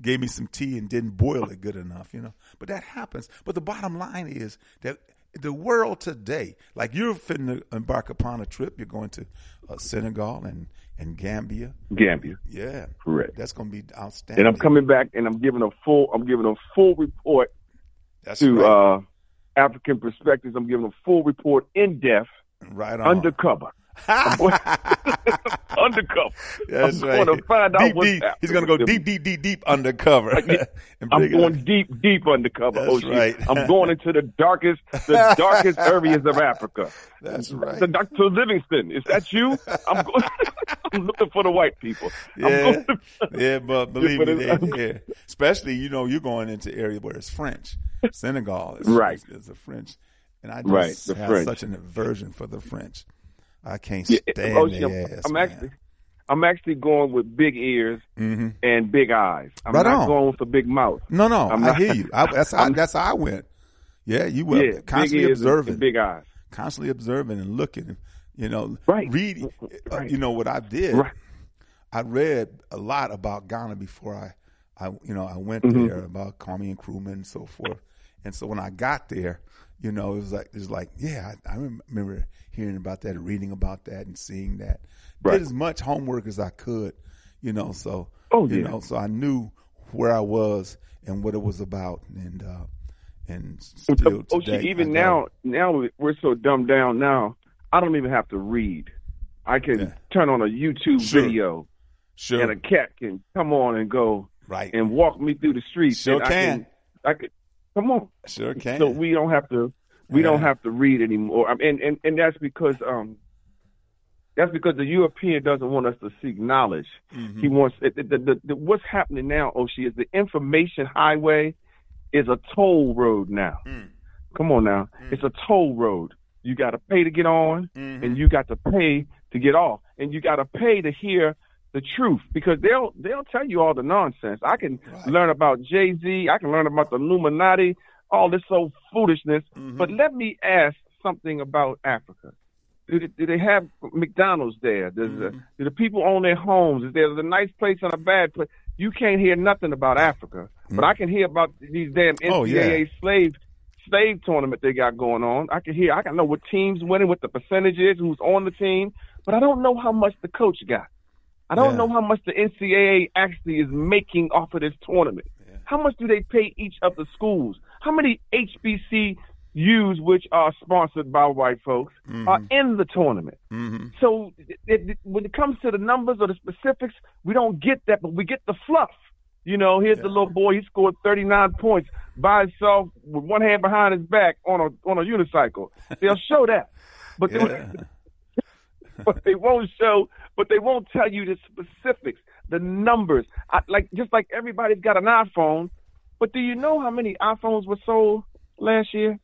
gave me some tea and didn't boil it good enough, you know. But that happens. But the bottom line is that the world today, like you're finna embark upon a trip. You're going to uh, Senegal and, and Gambia. Gambia. Yeah. Correct. That's going to be outstanding. And I'm coming back and I'm giving a full, I'm giving a full report That's to right. uh, African Perspectives. I'm giving a full report in depth. Right on. Undercover. Undercover. That's I'm right. going to find deep, out what's deep. He's going to go deep, deep, deep, deep undercover. I'm going deep, deep undercover. That's O G. Right. I'm going into the darkest, the darkest areas of Africa. That's right. The Doctor Livingston. Is that you? I'm going. I'm looking for the white people. Yeah, I'm going to, yeah, but believe me, yeah, yeah. Especially you know you're going into area where it's French. Senegal is right. It's a French, and I just right, the have French. such an aversion for the French. I can't stand yeah, O G, I'm, ass, I'm actually, I'm actually going with big ears mm-hmm. and big eyes. I'm right not on. going for big mouth. No, no, I'm I not, hear you. I, that's how, that's how I went. Yeah, you were yeah, constantly big ears observing, and big eyes, constantly observing and looking. You know, right. reading. Right. Uh, you know what I did? Right. I read a lot about Ghana before I, I you know, I went mm-hmm. there about Kwame Nkrumah and so forth. And so when I got there, you know, it was like, it was like, yeah, I, I remember hearing about that, reading about that, and seeing that. Right. Did as much homework as I could, you know. So, oh, yeah. you know, so I knew where I was and what it was about, and uh, and still oh, today, see, even now, now we're so dumbed down. Now I don't even have to read; I can yeah. turn on a YouTube sure. video, sure. and a cat can come on and go right and walk me through the streets. Sure and can. I can. I could. Come on, sure can. So we don't have to, we yeah. don't have to read anymore, and and and that's because um, that's because the European doesn't want us to seek knowledge. Mm-hmm. He wants the, the, the, the what's happening now, Oshi, is the information highway is a toll road now. Mm. Come on now, mm. it's a toll road. You got to pay to get on, mm-hmm. and you got to pay to get off, and you got to pay to hear the truth, because they'll they'll tell you all the nonsense. I can right. learn about Jay-Z. I can learn about the Illuminati, all this old foolishness. Mm-hmm. But let me ask something about Africa. Do they, do they have McDonald's there? Does mm-hmm. the, do the people own their homes? Is there a nice place and a bad place? You can't hear nothing about Africa. Mm-hmm. But I can hear about these damn N C double A oh, yeah. slave slave tournament they got going on. I can hear. I can know what teams winning, what the percentage is, who's on the team. But I don't know how much the coach got. I don't yeah. know how much the N C double A actually is making off of this tournament. Yeah. How much do they pay each of the schools? How many H B C Us, which are sponsored by white folks, mm-hmm. are in the tournament? Mm-hmm. So it, it, when it comes to the numbers or the specifics, we don't get that, but we get the fluff. You know, here's yeah. the little boy, he scored thirty-nine points by himself with one hand behind his back on a, on a unicycle. They'll show that. But yeah. they, but they won't show, but they won't tell you the specifics, the numbers. I, like just like everybody's got an iPhone, but do you know how many iPhones were sold last year?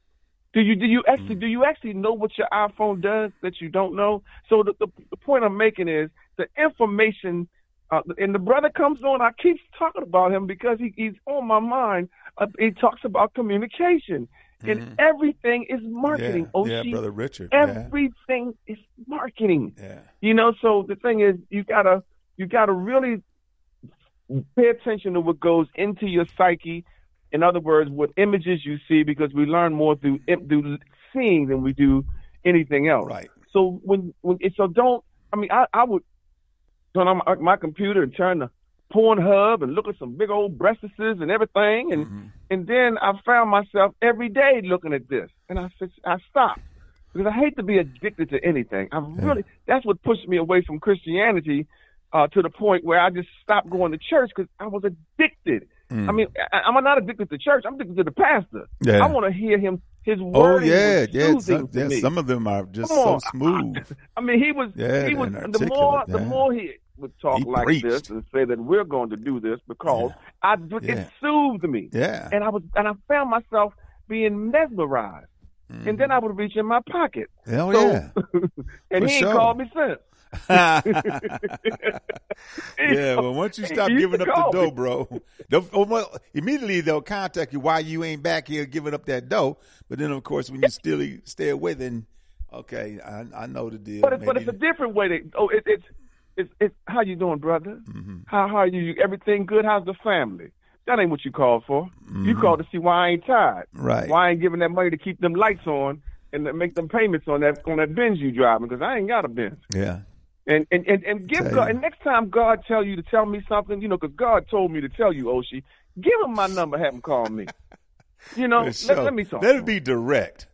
Do you do you actually do you actually know what your iPhone does that you don't know? So the the, the point I'm making is the information. Uh, and the brother comes on. I keep talking about him because he, he's on my mind. Uh, he talks about communication. And mm-hmm. everything is marketing, yeah, O G. Yeah, Brother Richard. Everything yeah. is marketing. Yeah. You know, so the thing is, you gotta, you gotta really pay attention to what goes into your psyche. In other words, what images you see, because we learn more through, through seeing than we do anything else. Right. So when, when so don't. I mean, I, I would turn on my, my computer and turn the Pornhub and look at some big old breastises and everything, and mm-hmm. and then I found myself every day looking at this, and I I stopped because I hate to be addicted to anything. I really yeah. that's what pushed me away from Christianity uh, to the point where I just stopped going to church because I was addicted. Mm. I mean, I, I'm not addicted to church. I'm addicted to the pastor. Yeah. I want to hear him. His word oh yeah, yeah. Some, yeah some of them are just so smooth. I, I mean, he was. Yeah, he was. The more, yeah. the more he. would talk he like preached. this and say that we're going to do this because yeah. I yeah. it soothed me. Yeah. And I was and I found myself being mesmerized. Mm. And then I would reach in my pocket. Hell so, yeah. and For he sure. ain't called me since. Yeah, well, once you stop you giving up the dough, bro, they'll, well, immediately they'll contact you why you ain't back here giving up that dough. But then, of course, when you still stay away, then, okay, I, I know the deal. But it's, but it's a different way. To, oh, it, it's, it's, it's, how you doing, brother? Mm-hmm. How, how are you? Everything good? How's the family? That ain't what you called for. Mm-hmm. You called to see why I ain't tired. Right. Why I ain't giving that money to keep them lights on and to make them payments on that on that Benz you driving, because I ain't got a Benz. Yeah. And and, and, and give God, and next time God tell you to tell me something, you know, because God told me to tell you, Oshie, give him my number, have him call me. You know, let, so, let me talk. Let it be direct.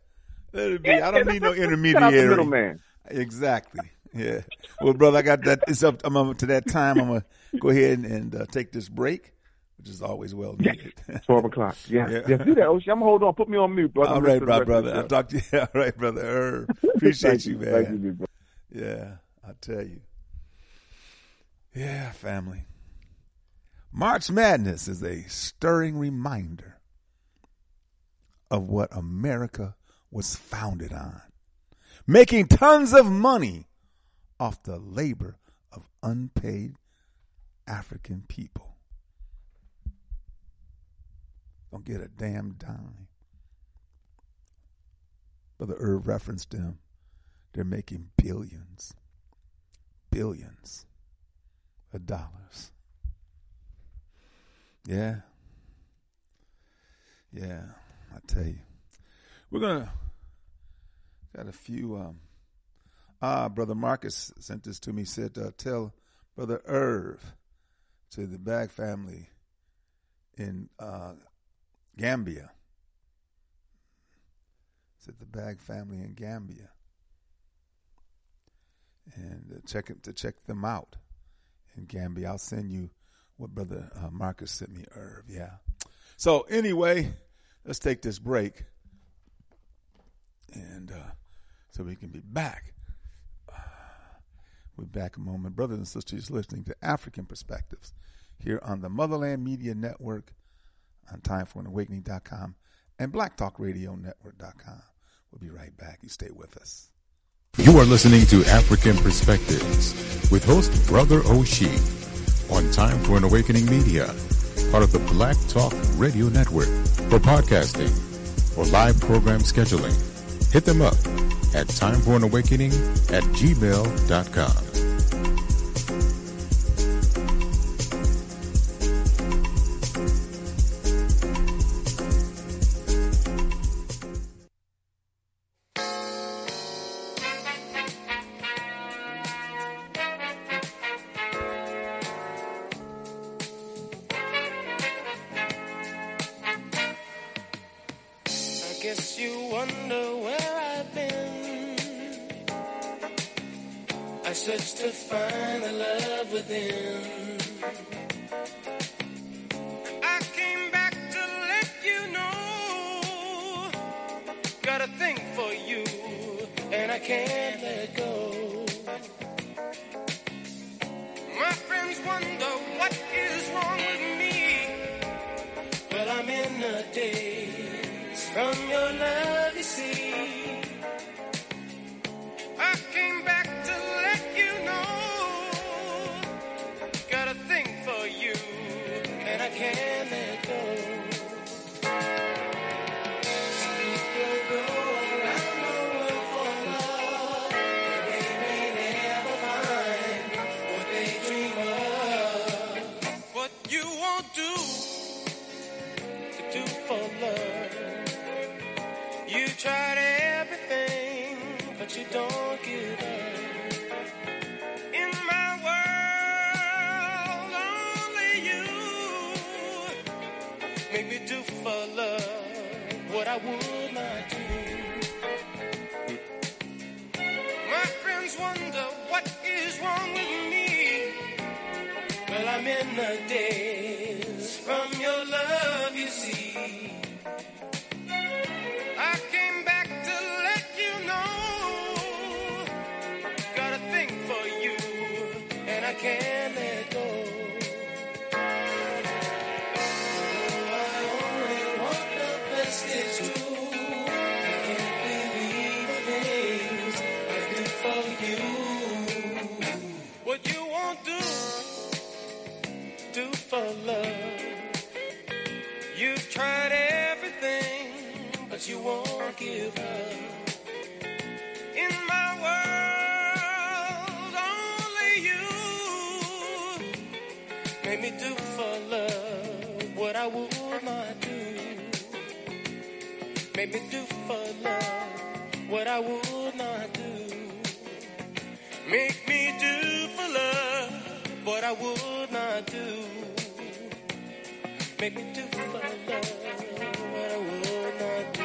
Let it be. It, I don't it, need it, no intermediary. Middleman. Exactly. Yeah. Well, brother, I got that. It's up, I'm up to that time. I'm going to go ahead and, and uh, take this break, which is always well needed. twelve o'clock. Yeah. Yeah. yeah. Do that, Oshie. I'm going to hold on. Put me on mute, brother. All right, brother. brother. I'll talk to you. All right, brother. Er, appreciate you, man. Thank you, brother. Yeah. I tell you. Yeah, family. March Madness is a stirring reminder of what America was founded on, making tons of money off the labor of unpaid African people. Don't get a damn dime. Brother Irv referenced them. They're making billions. Billions of dollars. Yeah. Yeah, I tell you. We're going to, got a few, um, ah, Brother Marcus sent this to me, said, uh, tell Brother Irv to the Bag family in uh, Gambia. Said the Bag family in Gambia. And uh, check it, to check them out in Gambia. I'll send you what Brother uh, Marcus sent me, Irv. Yeah. So anyway, let's take this break, and uh, so we can be back. Uh, we're back a moment, brothers and sisters, listening to African Perspectives here on the Motherland Media Network, on time for an awakening dot com and black talk radio network dot com. We'll be right back. You stay with us. You are listening to African Perspectives with host Brother Oshie on Time for an Awakening Media, part of the Black Talk Radio Network. For podcasting or live program scheduling, hit them up at time for an awakening at gmail dot com. You. for love. You've tried everything, but you won't give up. In my world, only you made me do for love what I would not do. Made me do for love what I would not do. Make me do for love what I would not do. Make me do for love what I would not do.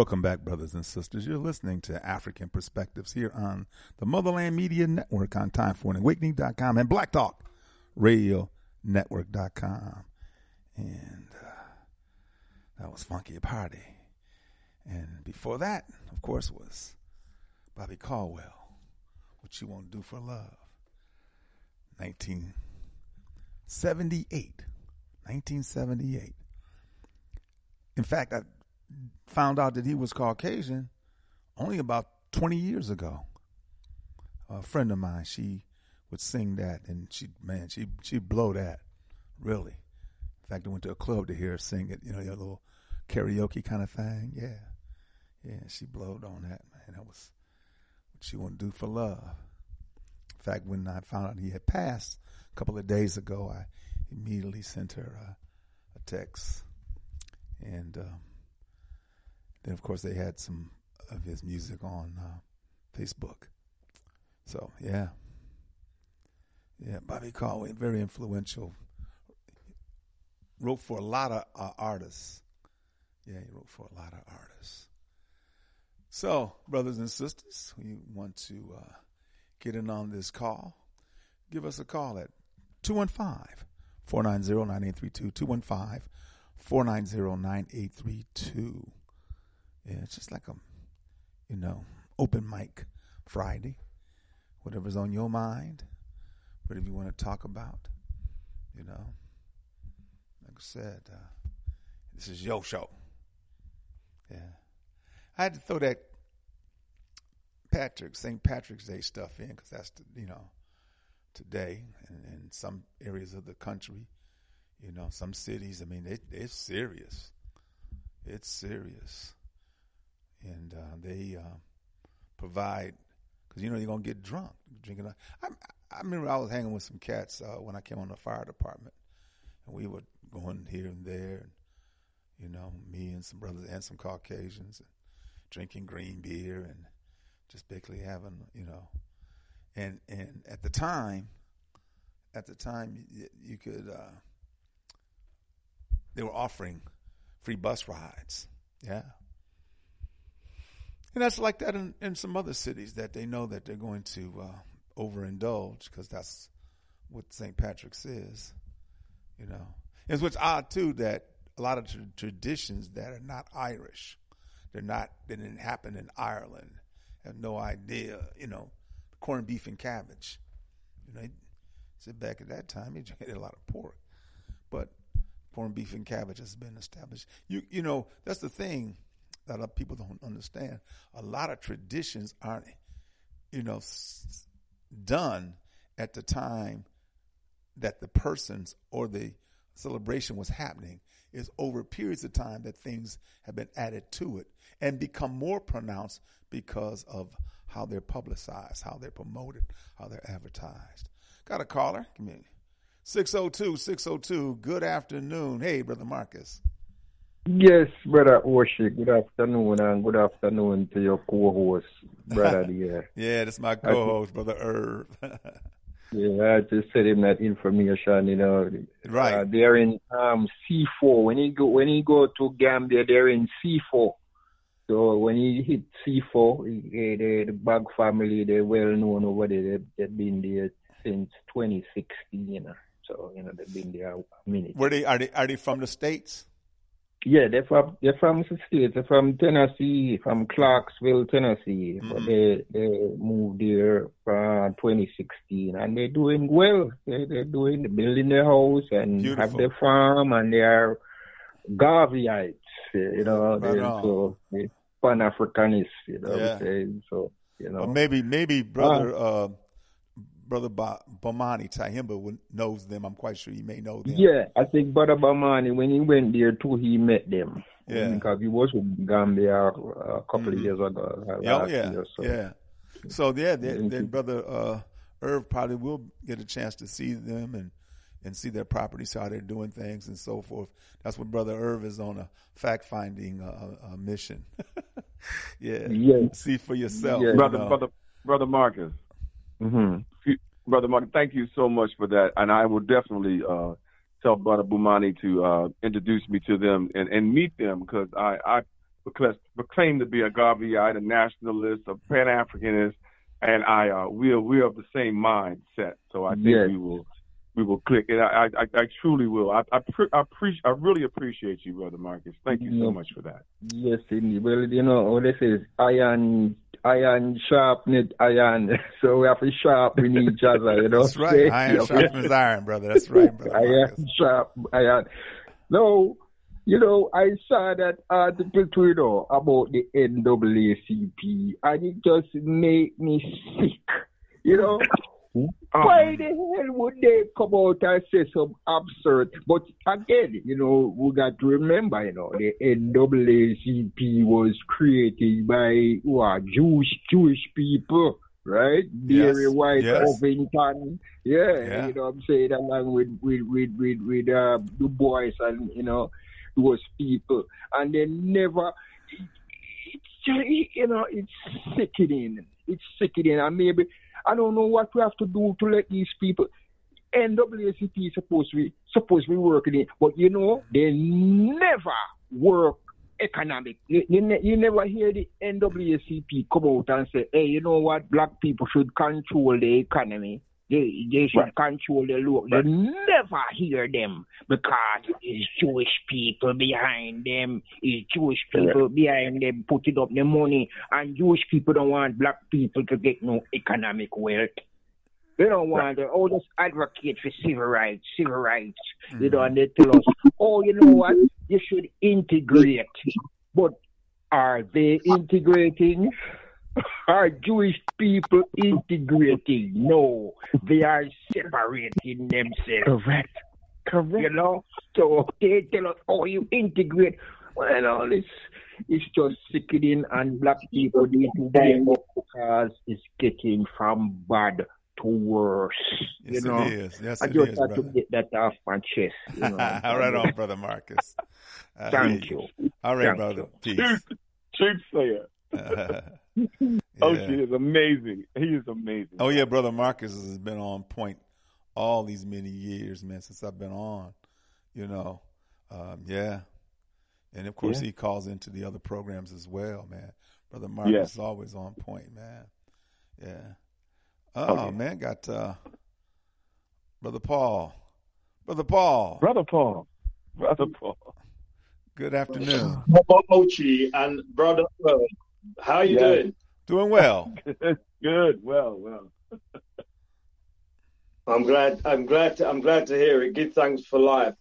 Welcome back, brothers and sisters. You're listening to African Perspectives here on the Motherland Media Network on time for an awakening dot com and Black Talk Radio Network dot com. And uh, that was Funky Party. And before that, of course, was Bobby Caldwell, What You Won't Do for Love, nineteen seventy-eight. nineteen seventy-eight. In fact, I found out that he was Caucasian only about twenty years ago. A friend of mine, she would sing that, and she, man, she she'd blow that, really. In fact, I went to a club to hear her sing it, you know, a little karaoke kind of thing. Yeah. Yeah, she blowed on that, man. That was What You Wanna Do for Love. In fact, when I found out he had passed a couple of days ago, I immediately sent her a, a text. And um, then, of course, they had some of his music on uh, Facebook. So, yeah. Yeah, Bobby Caldwell, very influential. Wrote for a lot of uh, artists. Yeah, he wrote for a lot of artists. So, brothers and sisters, we want to uh, get in on this call. Give us a call at two one five, four nine zero, nine eight three two, two one five, four nine zero, nine eight three two. four nine zero, nine eight three two. Yeah, it's just like a, you know, open mic Friday. Whatever's on your mind, whatever you want to talk about, you know. Like I said, uh, this is your show. Yeah. I had to throw that Patrick, Saint Patrick's Day stuff in because that's, the, you know, today and in some areas of the country. You know, some cities, I mean, it, it's serious. It's serious. And uh, they uh, provide, because, you know, you're going to get drunk. Drinking. I, I remember I was hanging with some cats uh, when I came on the fire department. And we were going here and there, and, you know, me and some brothers and some Caucasians, and drinking green beer and just basically having, you know. And, and at the time, at the time, you, you could... Uh, They were offering free bus rides, yeah. And that's like that in, in some other cities that they know that they're going to uh, overindulge because that's what Saint Patrick's is, you know. And what's odd, too, that a lot of tra- traditions that are not Irish, they're not, they didn't happen in Ireland, have no idea, you know, corned beef and cabbage. You know, sit back at that time, you ate a lot of pork. But corned beef and cabbage has been established. You you know, that's the thing that a lot of people don't understand. A lot of traditions aren't, you know, s- done at the time that the persons or the celebration was happening. It's over periods of time that things have been added to it and become more pronounced because of how they're publicized, how they're promoted, how they're advertised. Got a caller? Give me six oh two, six oh two, good afternoon. Hey, Brother Marcus. Yes, Brother Oshie, good afternoon, and good afternoon to your co-host, Brother there. Yeah, that's my co-host, I, Brother Irv. Yeah, I just sent him that information, you know. Right. Uh, they're in um, C four. When he, go, when he go to Gambia, they're in C four. So when he hit C four, he, they, the Bag family, they're well-known over there. They, they've been there since twenty sixteen, you know. So, you know, they've been there a minute. Were they, are they are they from the States? Yeah, they're from they're from the States. They're from Tennessee, from Clarksville, Tennessee. Mm-hmm. They they moved there from twenty sixteen, and they're doing well. They they're doing they're building their house and Beautiful. Have their farm, and they are Garveyites, you know. Right they're, so they're Pan-Africanists, you know. Yeah. What I'm saying? So you know, well, maybe maybe brother. Uh, uh, Brother ba- Bamani Tahimba knows them. I'm quite sure he may know them. Yeah, I think Brother Bamani, when he went there too, he met them. Yeah. Because he was in Gambia a couple mm-hmm. of years ago. Like oh, yeah. Year, so. Yeah. So, yeah, then, then Brother uh, Irv probably will get a chance to see them and, and see their properties, how they're doing things and so forth. That's what Brother Irv is on a fact-finding uh, uh, mission. Yeah. Yes. See for yourself. Yes. Brother, you know. brother, brother Marcus. Mm-hmm. Brother Martin, thank you so much for that, and I will definitely uh, tell Brother Bumani to uh, introduce me to them and, and meet them because I, I because proclaimed to be a Gambianite, a nationalist, a Pan-Africanist, and I uh, we are we are of the same mindset. So I think yes. we will we will click, and I I, I truly will. I I, pre- I, pre- I really appreciate you, Brother Marcus. Thank you so yes. much for that. Yes, indeed. Well, you know, all this is iron. Iron sharpened iron, so we have to sharpen each other. You know, that's right. Iron sharpens iron, brother. That's right, brother. Iron sharp iron. No, you know, I saw that article Twitter about the N double A C P, and it just made me sick. You know, um, why the hell would they come out and say some absurd? But again, you know, we got to remember, you know, the N double A C P was created by what, Jewish Jewish people, right? Yes, Barry White, yes. Covington, yeah, yeah, you know what I'm saying, along with with with with, with uh, Du Bois and, you know, those people, and they never. It's just, you know, it's sickening. It's sickening, and maybe. I don't know what we have to do to let these people. N double A C P is supposed to be supposed to be working it, but you know they never work economic. You, you, ne- you never hear the N double A C P come out and say, "Hey, you know what? Black people should control the economy. They they should right. control the law." Right. You never hear them because it's Jewish people behind them. It's Jewish people right. behind them putting up the money, and Jewish people don't want black people to get no economic wealth. They don't want right. to always advocate for civil rights, civil rights. Mm-hmm. You know, and they tell us, "Oh, you know what? You should integrate." But are they integrating? Are Jewish people integrating? No, they are separating themselves. Correct. Correct. You know, so they tell us, "Oh, you integrate." Well, all this is just sickening, and black people need to die because it's getting from bad to worse. You yes, know, it is. Yes, I it just is, had brother. to get that off my chest. You know? All right, on, Brother Marcus. Uh, Thank you. you. All right, Thank brother. You. Peace. Chief Slayer. Uh, yeah. Oh, she is amazing. He is amazing. Oh yeah, Brother Marcus has been on point all these many years, man, since I've been on. You know, um, yeah, and of course yeah. he calls into the other programs as well, man. Brother Marcus yeah. is always on point, man. Yeah. Oh, oh yeah. man, got uh, Brother Paul. Brother Paul. Brother Paul. Brother Paul. Good afternoon, Mochi and Brother. How are you yeah. doing? Doing well. Good, good, well, well. I'm glad. I'm glad. To, I'm glad to hear it. Give thanks for life.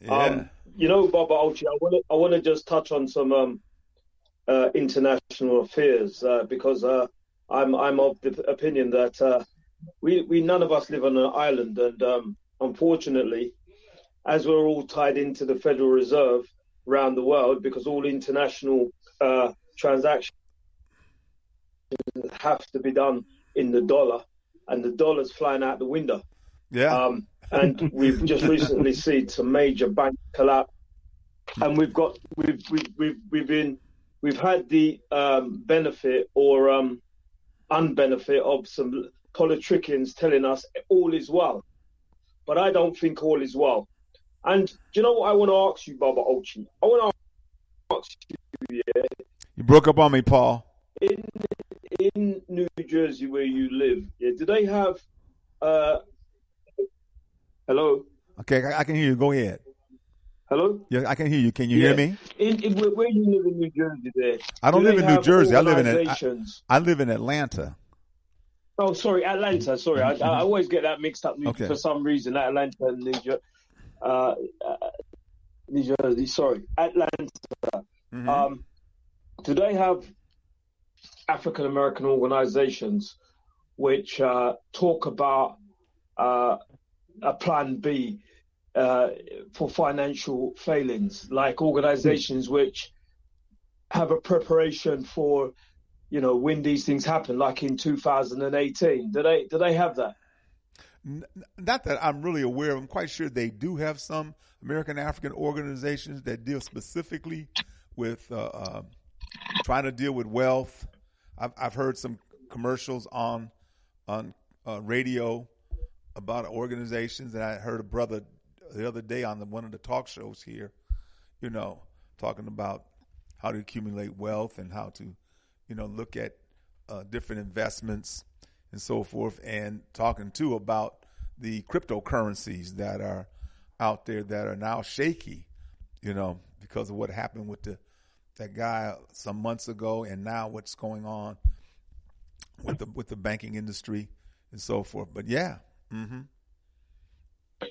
Yeah. Um, you know, Baba Ochi, I want to. I want to just touch on some um, uh, international affairs uh, because uh, I'm. I'm of the opinion that uh, we we none of us live on an island, and um, unfortunately, as we're all tied into the Federal Reserve around the world, because all international uh, transactions have to be done in the dollar, and the dollar's flying out the window. Yeah. Um, and we've just recently seen some major bank collapse, and we've got we've we've we've, we've been we've had the um, benefit or um, unbenefit of some politrickings telling us all is well, but I don't think all is well. And do you know what I want to ask you, Baba Ochi? I want to ask you. Yeah. You broke up on me, Paul. In in New Jersey, where you live, yeah, do they have? Uh, hello. Okay, I, I can hear you. Go ahead. Hello. Yeah, I can hear you. Can you yeah. hear me? In, in where you live in New Jersey, there. I don't do live in New Jersey. I live in. I, I live in Atlanta. Oh, sorry, Atlanta. Sorry, I, I always get that mixed up okay. for some reason. Atlanta and New Jersey. Uh, uh, New Jersey, sorry, Atlanta. Mm-hmm. Um, do they have African American organizations which uh, talk about uh, a plan B uh, for financial failings, like organizations which have a preparation for, you know, when these things happen, like in two thousand eighteen? Do they do they have that? Not that I'm really aware of. I'm quite sure they do have some American African organizations that deal specifically with uh, uh, trying to deal with wealth. I've, I've heard some commercials on on uh, radio about organizations, and I heard a brother the other day on the, one of the talk shows here, you know, talking about how to accumulate wealth and how to, you know, look at uh, different investments and so forth, and talking too about the cryptocurrencies that are out there that are now shaky, you know, because of what happened with the that guy some months ago, and now what's going on with the with the banking industry and so forth. But yeah, mm-hmm.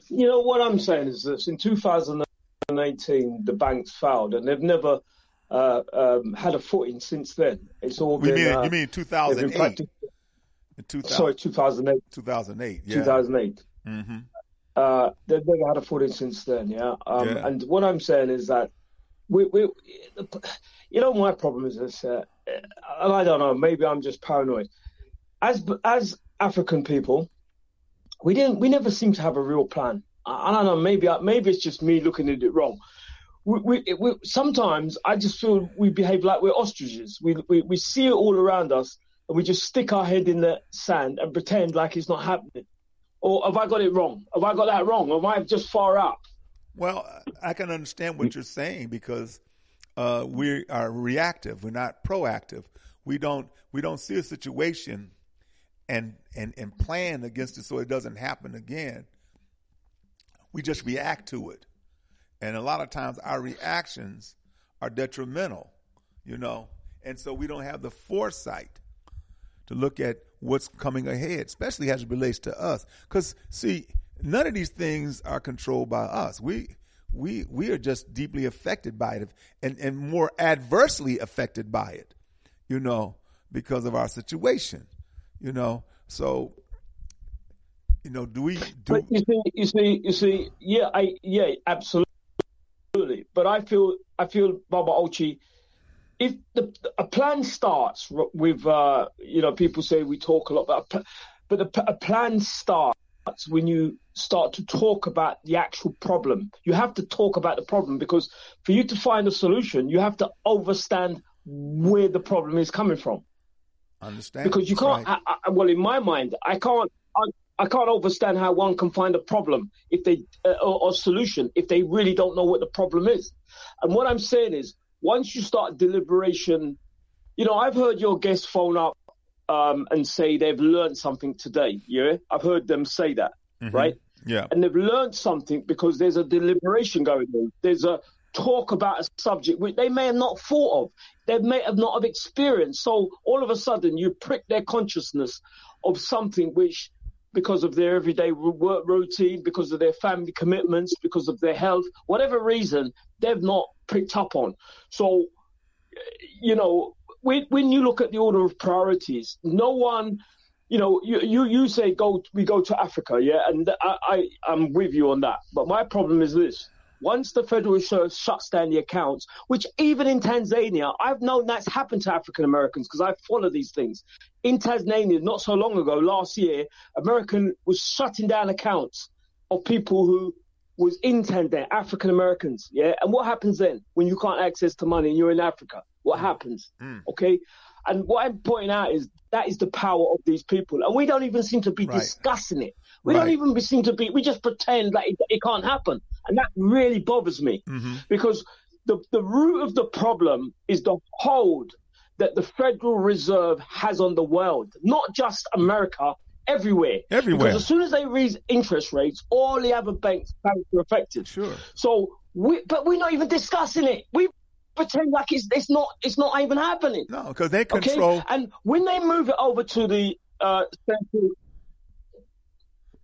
You know what I'm saying is this: in two thousand nineteen, the banks failed, and they've never uh, um, had a footing since then. It's all been, mean, uh, you mean two thousand eight? Sorry, two thousand eight. two thousand eight. Yeah. two thousand eight. Mm-hmm. Uh, they've never had a footing since then. Yeah? Um, yeah. And what I'm saying is that we, we, you know, my problem is this, uh, and I don't know, maybe I'm just paranoid. As as African people, we didn't, we never seem to have a real plan. I, I don't know, maybe maybe it's just me looking at it wrong. We, we, we sometimes I just feel we behave like we're ostriches. We, we we see it all around us, and we just stick our head in the sand and pretend like it's not happening. Or have I got it wrong? Have I got that wrong? Or am I just far out? Well, I can understand what you're saying, because uh, we are reactive. We're not proactive. We don't we don't see a situation and, and and plan against it so it doesn't happen again. We just react to it. And a lot of times our reactions are detrimental, you know. And so we don't have the foresight to look at what's coming ahead, especially as it relates to us. Because, see, none of these things are controlled by us. We we we are just deeply affected by it, and, and more adversely affected by it, you know, because of our situation, you know. So, you know, do we? Do but you see, you see, you see, yeah, I, yeah, absolutely. But I feel, I feel, Baba Ochi, if the, a plan starts with, uh, you know, people say we talk a lot about, but a, a plan starts when you start to talk about the actual problem. You have to talk about the problem, because for you to find a solution, you have to understand where the problem is coming from. Understand? Because you can't. Right. I, I, well, in my mind, I can't. I, I can't understand how one can find a problem if they uh, or, or solution if they really don't know what the problem is. And what I'm saying is, once you start deliberation, you know, I've heard your guests phone up um, and say they've learned something today. Yeah, I've heard them say that, mm-hmm. right? Yeah. And they've learned something because there's a deliberation going on. There's a talk about a subject which they may have not thought of. They may have not have experienced. So all of a sudden you prick their consciousness of something which, because of their everyday work routine, because of their family commitments, because of their health, whatever reason, they've not picked up on. So, you know, when, when you look at the order of priorities, no one, you know, you you, you say go, we go to Africa, yeah, and I, I, I'm with you on that. But my problem is this. Once the Federal Reserve shuts down the accounts, which even in Tanzania, I've known that's happened to African Americans because I follow these things. In Tanzania, not so long ago, last year, American was shutting down accounts of people who was in Tanzania, African Americans. Yeah. And what happens then when you can't access the money and you're in Africa? What happens? Mm. Okay. And what I'm pointing out is that is the power of these people. And we don't even seem to be right. discussing it. We right. don't even seem to be, we just pretend like it, it can't happen. And that really bothers me, mm-hmm. because the, the root of the problem is the hold that the Federal Reserve has on the world, not just America, everywhere. Everywhere. Because as soon as they raise interest rates, all the other banks, banks are affected. Sure. So, we, but we're not even discussing it. We pretend like it's it's not it's not even happening. No, because they control. Okay? And when they move it over to the uh, central.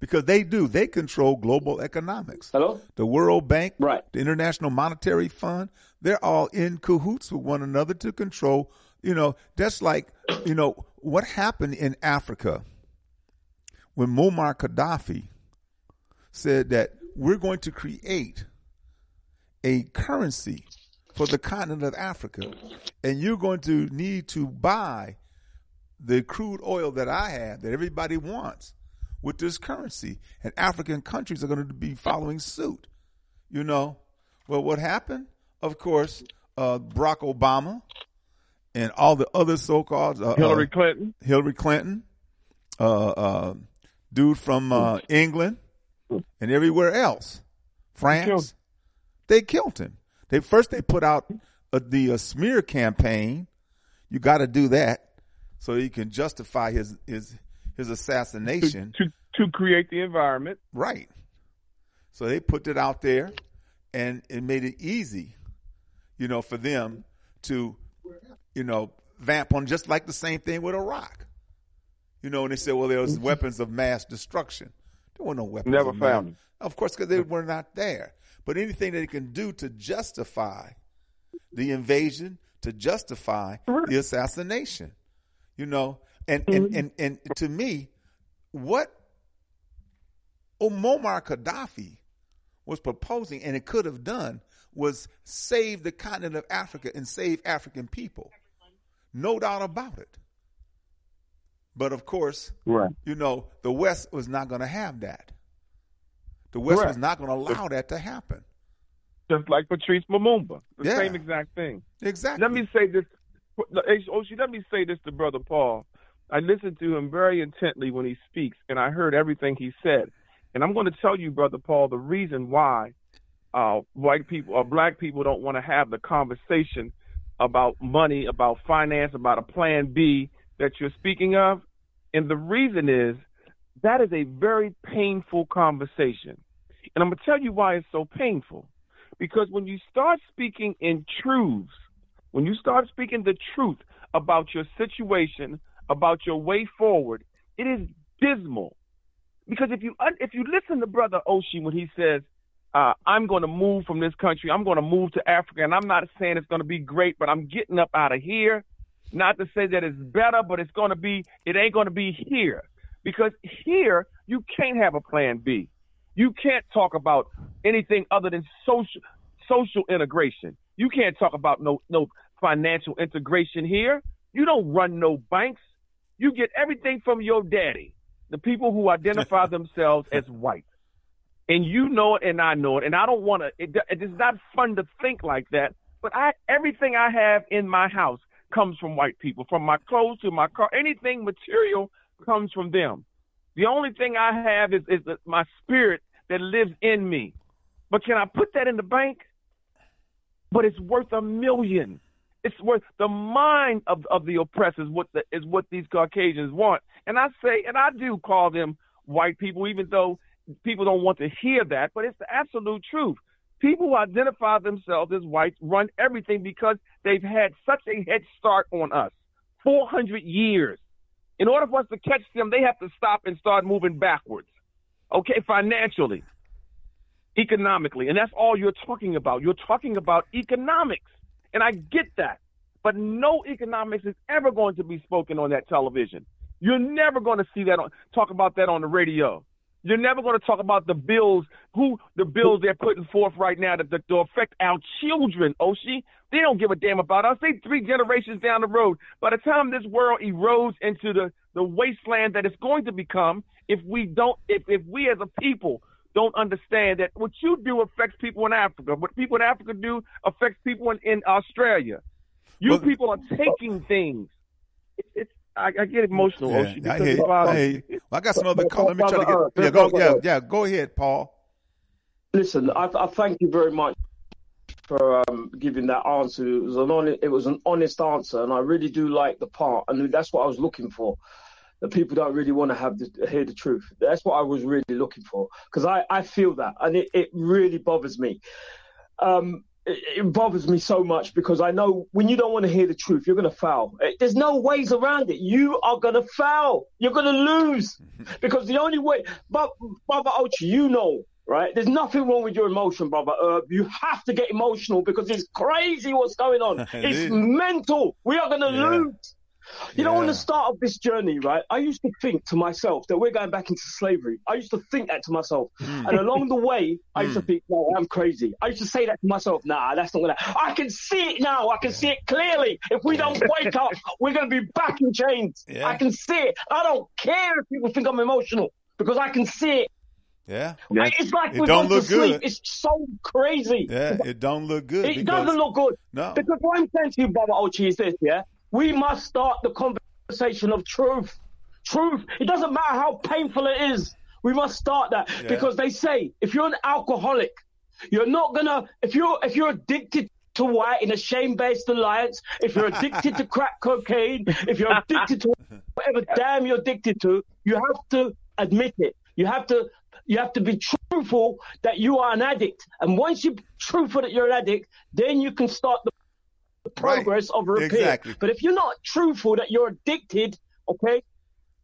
Because they do. They control global economics. Hello? The World Bank, right. the International Monetary Fund, they're all in cahoots with one another to control, you know, that's like, you know, what happened in Africa when Muammar Gaddafi said that we're going to create a currency for the continent of Africa, and you're going to need to buy the crude oil that I have, that everybody wants, with this currency, and African countries are going to be following suit, you know. Well, what happened? Of course, uh, Barack Obama and all the other so-called uh, Hillary uh, Clinton, Hillary Clinton, uh, uh, dude from uh, England, and everywhere else, France, they killed him. They first they put out uh, the uh, smear campaign. You got to do that so he can justify his his his assassination to, to, to create the environment, right? So they put it out there, and it made it easy, you know, for them to, you know, vamp on, just like the same thing with Iraq, you know. And they said, well, there was weapons of mass destruction. There were no weapons. Never of found mass. Of course, because they were not there. But anything that they can do to justify the invasion, to justify the assassination, you know, and, and, and, and to me, what Muammar Gaddafi was proposing and it could have done was save the continent of Africa and save African people. No doubt about it. But of course, right. you know, the West was not going to have that. The West Correct. was not going to allow that to happen. Just like Patrice Lumumba, the yeah. same exact thing. Exactly. Let me say this, Oshie, let me say this to Brother Paul. I listened to him very intently when he speaks, and I heard everything he said. And I'm going to tell you, Brother Paul, the reason why uh, white people or black people don't want to have the conversation about money, about finance, about a plan B that you're speaking of. And the reason is, that is a very painful conversation. And I'm going to tell you why it's so painful. Because when you start speaking in truths, when you start speaking the truth about your situation, about your way forward, it is dismal. Because if you if you listen to Brother Oshie when he says, uh, I'm going to move from this country, I'm going to move to Africa, and I'm not saying it's going to be great, but I'm getting up out of here. Not to say that it's better, but it's going to be, it ain't going to be here. Because here, you can't have a plan B. You can't talk about anything other than social social integration. You can't talk about no no financial integration here. You don't run no banks. You get everything from your daddy, the people who identify themselves as white. And you know it and I know it. And I don't want to, it, it's not fun to think like that. But I everything I have in my house comes from white people, from my clothes to my car, anything material comes from them. The only thing I have is, is my spirit that lives in me. But can I put that in the bank? But it's worth a million. It's worth the mind of, of the oppressors. What the, is what these Caucasians want? And I say, and I do call them white people, even though people don't want to hear that. But it's the absolute truth. People who identify themselves as whites run everything because they've had such a head start on us, four hundred years. In order for us to catch them, they have to stop and start moving backwards, okay, financially, economically. And that's all you're talking about. You're talking about economics, and I get that. But no economics is ever going to be spoken on that television. You're never going to see that on, talk about that on the radio. You're never going to talk about the bills, who the bills they're putting forth right now that, that will affect our children, Oshie. They don't give a damn about us. They three generations down the road. By the time this world erodes into the, the wasteland that it's going to become, if we don't, if, if we as a people don't understand that what you do affects people in Africa, what people in Africa do affects people in, in Australia. You well, people are taking things. It's, it's I, I get emotional, yeah, Oshie. I, hear, I, hear. Well, I got some other call. Let me try to get. Yeah, go, yeah, yeah, go ahead, Paul. Listen, I, I thank you very much for um, giving that answer. It was an honest, it was an honest answer, and I really do like the part, and that's what I was looking for. The people don't really want to have the, hear the truth. That's what I was really looking for, because I, I feel that, and it, it really bothers me. Um, It bothers me so much because I know when you don't want to hear the truth, you're going to foul. There's no ways around it. You are going to foul. You're going to lose because the only way, but Brother Ochi, you know, right? There's nothing wrong with your emotion, Brother Herb. You have to get emotional because it's crazy what's going on. It's mental. We are going to yeah. lose. You know, yeah. on the start of this journey, right, I used to think to myself that we're going back into slavery. I used to think that to myself. Mm. And along the way, I used mm. to think, no, I'm crazy. I used to say that to myself, nah, that's not going to happen. I can see it now. I can see it clearly. If we don't wake up, we're going to be back in chains. Yeah. I can see it. I don't care if people think I'm emotional because I can see it. Yeah. Like, it's like it we don't look good. Sleep. It's so crazy. Yeah, it don't look good. It because... doesn't look good. No. Because what I'm saying to you, Brother Ochi, is this, yeah? We must start the conversation of truth. Truth. It doesn't matter how painful it is. We must start that yeah. because they say if you're an alcoholic, you're not gonna. If you're if you're addicted to white in a shame-based alliance, if you're addicted to crack cocaine, if you're addicted to whatever damn you're addicted to, you have to admit it. You have to you have to be truthful that you are an addict. And once you're truthful that you're an addict, then you can start the progress right. of repair. Exactly. But if you're not truthful that you're addicted, okay,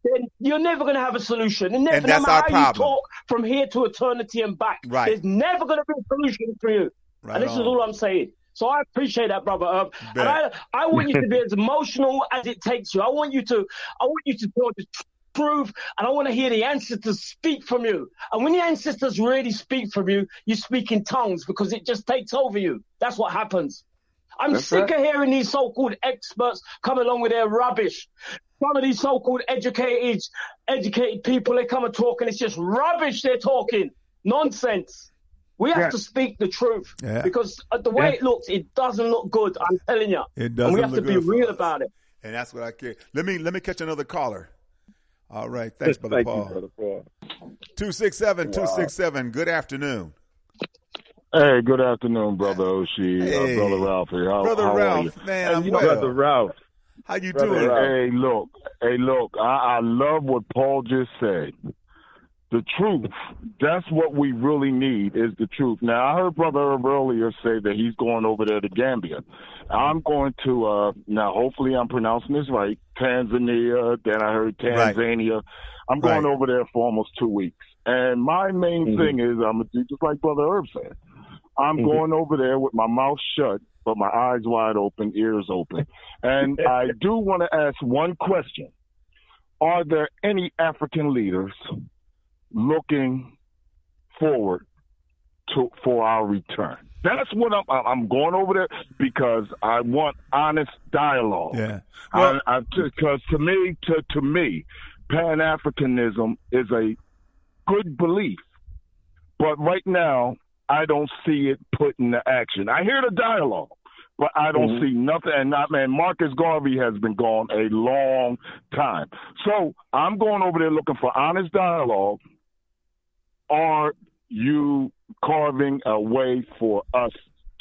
then you're never going to have a solution. And, never, and that's no matter our how problem. You talk from here to eternity and back, right. there's never going to be a solution for you. Right and this on. Is all I'm saying. So I appreciate that, brother. Herb. And I, I want you to be as emotional as it takes you. I want you to, I want you to tell the truth, and I want to hear the ancestors speak from you. And when the ancestors really speak from you, you speak in tongues because it just takes over you. That's what happens. I'm That's sick right. of hearing these so-called experts come along with their rubbish. Some of these so-called educated, educated people, they come and talk, and it's just rubbish they're talking. Nonsense. We have yeah. to speak the truth yeah. because the way yeah. it looks, it doesn't look good. I'm telling you. It doesn't. And we have look to be real us. About it. And that's what I care. Let me let me catch another caller. All right, thanks, brother Thank Paul. You, brother Paul. Two six seven two six seven. Good afternoon. Hey, good afternoon, brother Oshie, hey. uh, brother Ralph. How, brother how Ralph, are you? Man, hey, I'm you well. Brother Ralph, how you brother doing? Ralph. Hey, look, hey, look. I, I love what Paul just said. The truth, that's what we really need is the truth. Now, I heard Brother Herb earlier say that he's going over there to Gambia. I'm going to, uh, now hopefully I'm pronouncing this right, Tanzania, then I heard Tanzania. Right. I'm going right. over there for almost two weeks. And my main mm-hmm. thing is, I'm gonna do just like Brother Herb said, I'm mm-hmm. going over there with my mouth shut, but my eyes wide open, ears open. And I do want to ask one question. Are there any African leaders looking forward to for our return? That's what I'm I'm going over there because I want honest dialogue. Yeah. Well, I, I, because to me, to, to me, Pan-Africanism is a good belief. But right now, I don't see it put into action. I hear the dialogue, but I don't mm-hmm. see nothing. And not, man, Marcus Garvey has been gone a long time. So I'm going over there looking for honest dialogue. Are you carving a way for us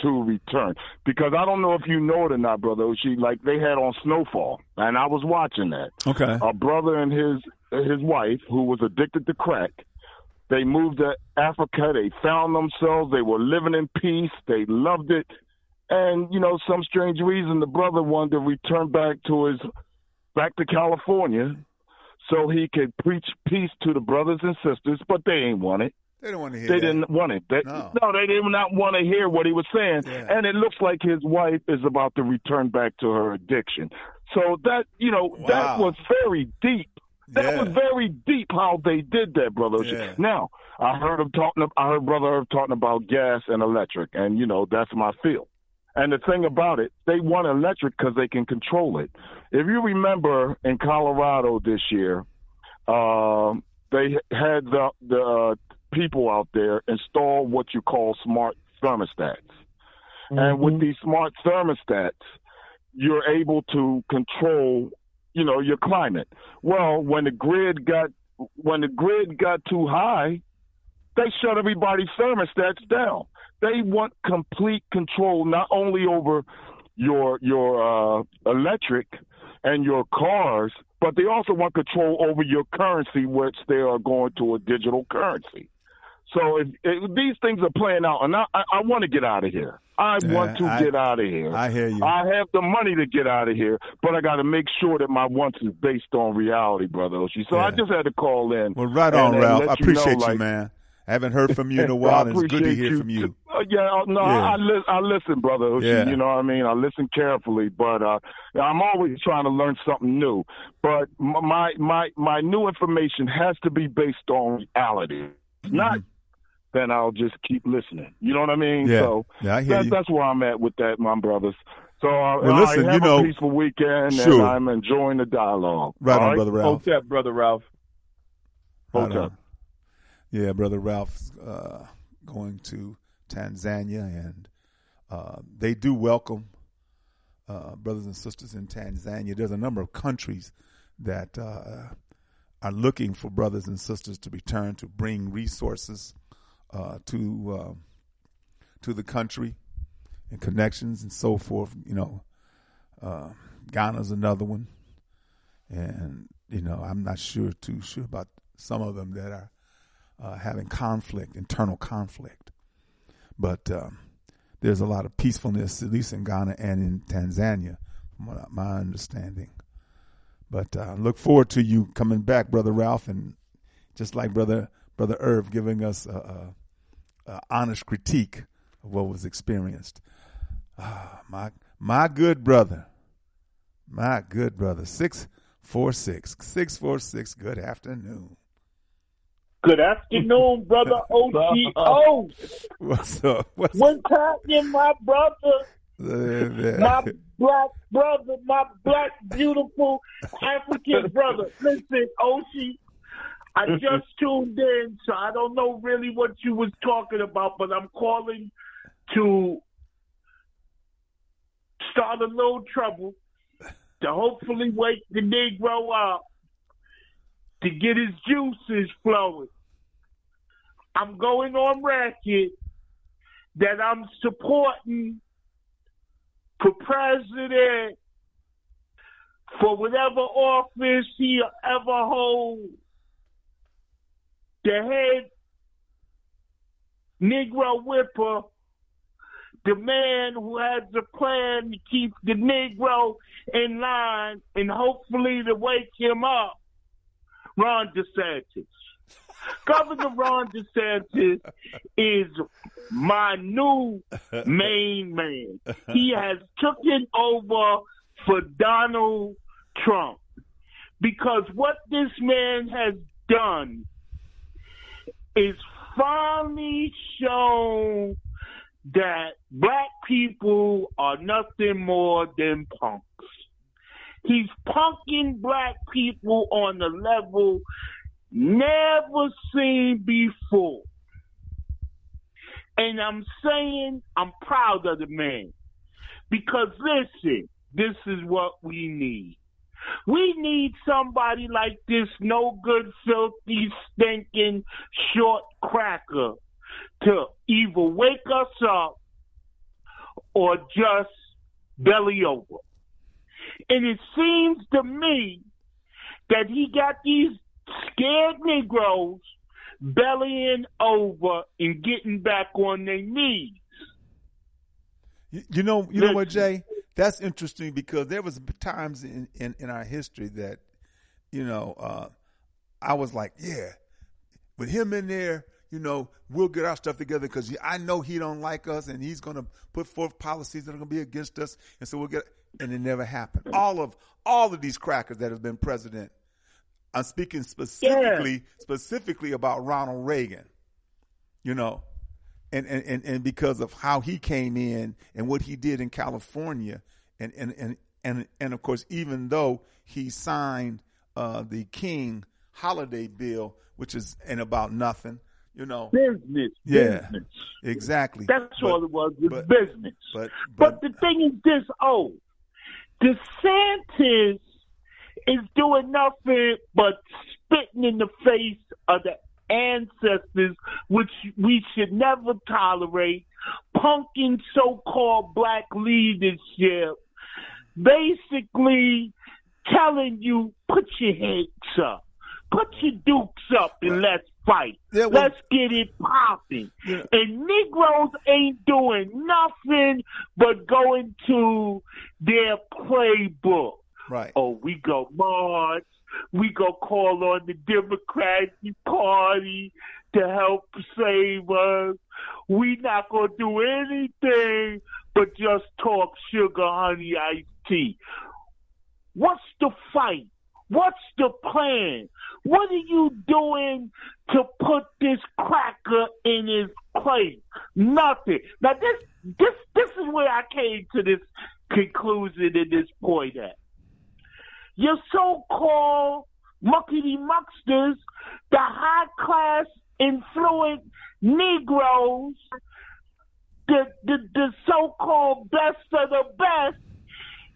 to return? Because I don't know if you know it or not, Brother Oshie, like they had on Snowfall, and I was watching that. Okay. A brother and his his wife, who was addicted to crack, they moved to Africa. They found themselves. They were living in peace. They loved it. And, you know, some strange reason, the brother wanted to return back to his, back to California, so he could preach peace to the brothers and sisters, but they ain't want it. They don't want to hear. They that. Didn't want it. They, no. no, they did not want to hear what he was saying. Yeah. And it looks like his wife is about to return back to her addiction. So that, you know, wow. that was very deep. That yeah. was very deep how they did that, brother. Yeah. Now, I heard him talking. I heard Brother Herb talking about gas and electric, and you know that's my field. And the thing about it, they want electric because they can control it. If you remember in Colorado this year, uh, they had the, the uh, people out there install what you call smart thermostats. Mm-hmm. And with these smart thermostats, you're able to control, you know, your climate. Well, when the grid got when the grid got too high, they shut everybody's thermostats down. They want complete control not only over your your uh, electric and your cars, but they also want control over your currency, which they are going to a digital currency. So if, if these things are playing out, and I, I, I want to get out of here. I yeah, want to I, get out of here. I hear you. I have the money to get out of here, but I got to make sure that my wants is based on reality, Brother Oshie. So yeah. I just had to call in. Well, right and, on, and Ralph. I appreciate you, know, you like, man. I haven't heard from you in a while, and it's good to hear you. From you. Uh, yeah, no, yeah. I, I, li- I listen, Brother Oshie, yeah. you know what I mean? I listen carefully, but uh, I'm always trying to learn something new. But my my my new information has to be based on reality. Mm-hmm. Not then I'll just keep listening. You know what I mean? Yeah, so yeah, I hear that's, you. That's where I'm at with that, my brothers. So uh, well, listen, I have you know, a peaceful weekend, sure. and I'm enjoying the dialogue. Right on, right? Brother Ralph. Hotep, Brother Ralph. Hotep. Yeah, Brother Ralph's uh, going to Tanzania, and uh, they do welcome uh, brothers and sisters in Tanzania. There's a number of countries that uh, are looking for brothers and sisters to return to bring resources uh, to uh, to the country, and connections and so forth. You know, uh, Ghana's another one. And, you know, I'm not sure too sure about some of them that are uh, having conflict, internal conflict. But um, there's a lot of peacefulness, at least in Ghana and in Tanzania, from my understanding. But I uh, look forward to you coming back, Brother Ralph, and just like Brother Brother Irv giving us a, a, a honest critique of what was experienced. Ah, my my good brother, my good brother, six four six, six four six, good afternoon. Good afternoon, Brother O T O. What's up? What's, What's happening, my brother? My black brother, my black, beautiful African brother. Listen, Oshi, I just tuned in, so I don't know really what you was talking about, but I'm calling to start a little trouble, to hopefully wake the Negro up, to get his juices flowing. I'm going on record that I'm supporting for president, for whatever office he ever holds, the head Negro whipper, the man who has a plan to keep the Negro in line and hopefully to wake him up, Ron DeSantis. Governor Ron DeSantis is my new main man. He has taken over for Donald Trump, because what this man has done is finally shown that black people are nothing more than punks. He's punking black people on a level never seen before. And I'm saying I'm proud of the man, because listen, this is what we need. We need somebody like this no good, filthy, stinking, short cracker to either wake us up or just belly over. And it seems to me that he got these scared Negroes bellying over and getting back on their knees. You, you know, you know what, Jay? That's interesting, because there was times in, in, in our history that, you know, uh, I was like, yeah, with him in there, you know, we'll get our stuff together, because I know he don't like us and he's going to put forth policies that are going to be against us. And so we'll get, and it never happened. All of, all of these crackers that have been president, I'm speaking specifically, yeah. specifically about Ronald Reagan, you know, and, and, and, and because of how he came in and what he did in California. And, and, and, and, and of course, even though he signed uh, the King holiday bill, which is in about nothing, you know, business. Yeah, business. Exactly. That's but, all it was, it was but, business. But, but, but the thing is this, oh, DeSantis is doing nothing but spitting in the face of the ancestors, which we should never tolerate, punking so-called black leadership, basically telling you, put your heads up, put your dukes up, and let's fight. Yeah, well, let's get it popping. Yeah. And Negroes ain't doing nothing but going to their playbook. Right. Oh, we go march. We go call on the Democratic Party to help save us. We not gonna do anything but just talk sugar, honey, iced tea. What's the fight? What's the plan? What are you doing to put this cracker in his place? Nothing. Now this this this is where I came to this conclusion at this point at. Your so-called muckety-mucksters, the high-class, influent Negroes, the, the the so-called best of the best,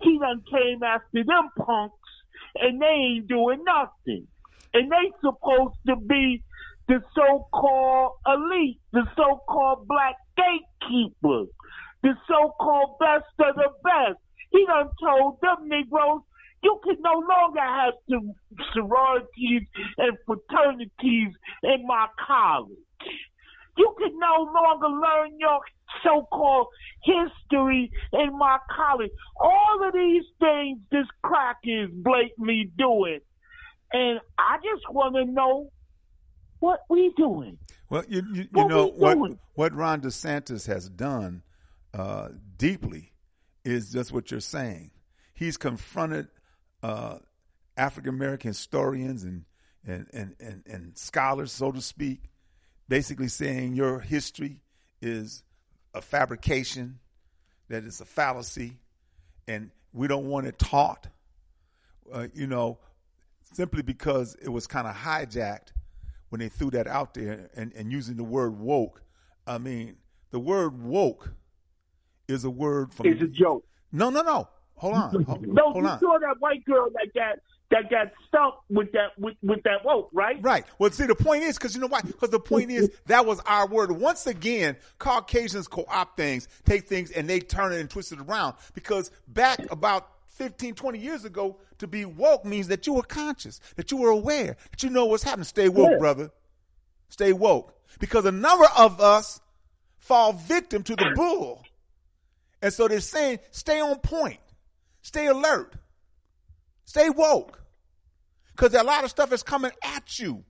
he done came after them punks, and they ain't doing nothing. And they supposed to be the so-called elite, the so-called black gatekeepers. the so-called best of the best. He done told them Negroes, you can no longer have the sororities and fraternities in my college. You can no longer learn your so-called history in my college. All of these things this crack is blatantly doing. And I just want to know what we doing. Well, you, you, you know, what, what Ron DeSantis has done uh, deeply is just what you're saying. He's confronted uh, African-American historians and, and, and, and, and scholars, so to speak, basically saying your history is a fabrication, that it's a fallacy, and we don't want it taught, uh, you know, simply because it was kind of hijacked when they threw that out there and, and using the word woke. I mean, the word woke is a word from... It's a joke. No, no, no. Hold on. Hold, no, hold you on. Saw that white girl that got, that got stumped with that, with, with that woke, right? Right. Well, see, the point is, because you know why? Because the point is, that was our word. Once again, Caucasians co-opt things, take things, and they turn it and twist it around. Because back about fifteen, twenty years ago, to be woke means that you were conscious, that you were aware, that you know what's happening. Stay woke, yeah. brother. Stay woke. Because a number of us fall victim to the bull. And so they're saying, stay on point. Stay alert. Stay woke. Because a lot of stuff is coming at you.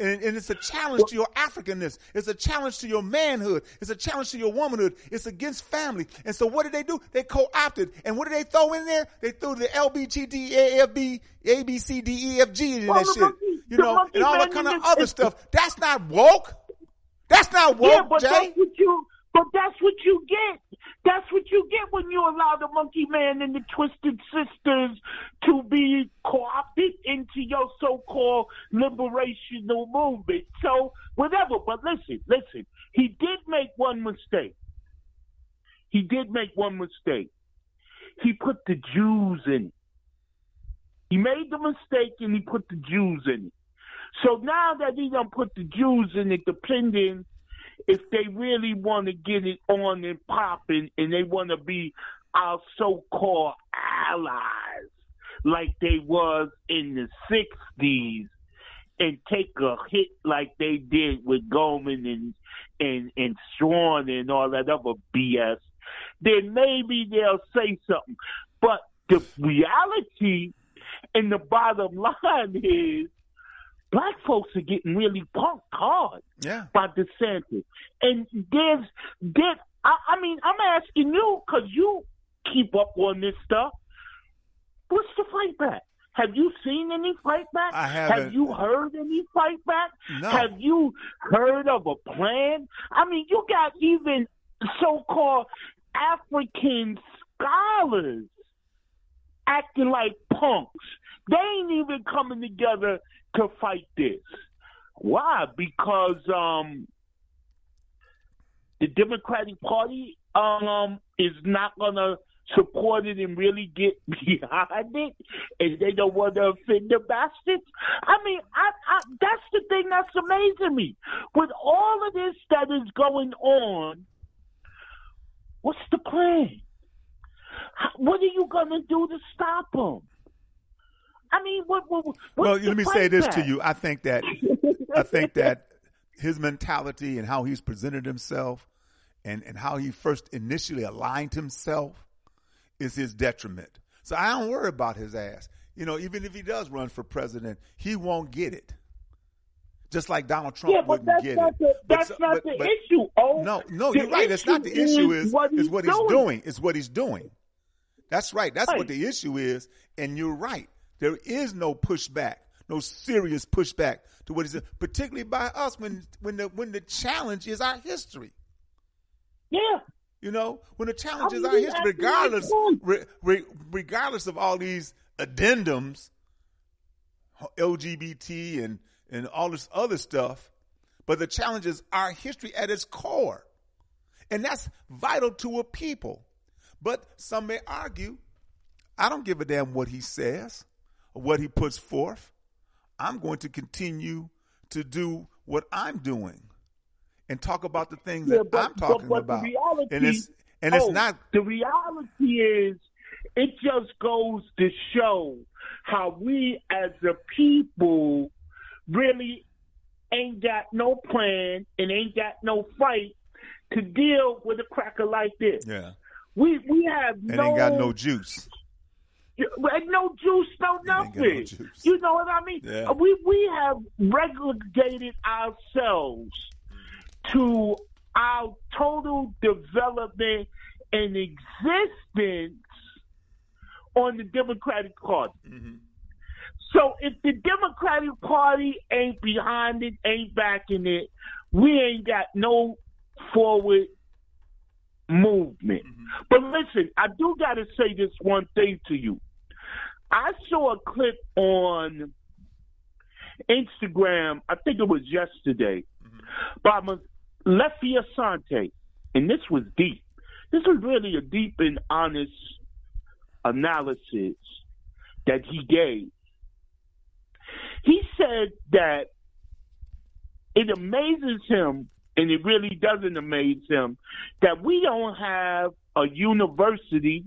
And, and it's a challenge to your Africanness. It's a challenge to your manhood. It's a challenge to your womanhood. It's against family. And so what did they do? They co-opted. And what did they throw in there? They threw the L B G D A F B A B C D E F G and that shit. You know, and all that kind of other stuff. That's not woke. That's not woke, Jay. But that's what you get. That's what you get when you allow the monkey man and the twisted sisters to be co-opted into your so-called liberational movement. So whatever. But listen, listen. He did make one mistake. He did make one mistake. He put the Jews in. He made the mistake and he put the Jews in. So now that he done put the Jews in it, depending if they really want to get it on and popping and they want to be our so-called allies like they was in the sixties and take a hit like they did with Goldman and, and, and Strawn and all that other B S, then maybe they'll say something. But the reality and the bottom line is, Black folks are getting really punked hard yeah. by DeSantis. And there's, there, I, I mean, I'm asking you, because you keep up on this stuff, what's the fight back? Have you seen any fight back? I haven't. Have you heard any fight back? No. Have you heard of a plan? I mean, you got even so-called African scholars acting like punks. They ain't even coming together to fight this. Why? Because um, the Democratic Party um, is not going to support it and really get behind it, and they don't want to offend the bastards. I mean, I, I, that's the thing that's amazing me. With all of this that is going on, what's the plan? What are you going to do to stop them? I mean, what? what well, let me say this to you. I think that I think that his mentality and how he's presented himself, and, and how he first initially aligned himself, is his detriment. So I don't worry about his ass. You know, even if he does run for president, he won't get it. Just like Donald Trump yeah, wouldn't get it. The, that's but, not but, the but, issue. Oh, no, no, you're right. That's not the issue. Is what is what he's doing. doing. Is what he's doing. That's right. That's right. What the issue is. And you're right. There is no pushback, no serious pushback to what is particularly by us when when the when the challenge is our history. Yeah, you know, when the challenge I mean, is our history, regardless re, re, regardless of all these addendums, L G B T and and all this other stuff, but the challenge is our history at its core, and that's vital to a people. But some may argue, I don't give a damn what he says. What he puts forth, I'm going to continue to do what I'm doing. and talk about the things yeah, that but, I'm talking but, but about. The reality, and it's, and it's oh, not. The reality is, it just goes to show how we as a people really ain't got no plan and ain't got no fight to deal with a cracker like this. Yeah. We we have and no... And ain't got no juice. No juice, no nothing. No juice. You know what I mean? Yeah. We, we have relegated ourselves to our total development and existence on the Democratic Party. Mm-hmm. So if the Democratic Party ain't behind it, ain't backing it, we ain't got no forward movement. Mm-hmm. But listen, I do got to say this one thing to you. I saw a clip on Instagram, I think it was yesterday, mm-hmm. by Lefi Asante, and this was deep. This was really a deep and honest analysis that he gave. He said that it amazes him, and it really doesn't amaze him, that we don't have a university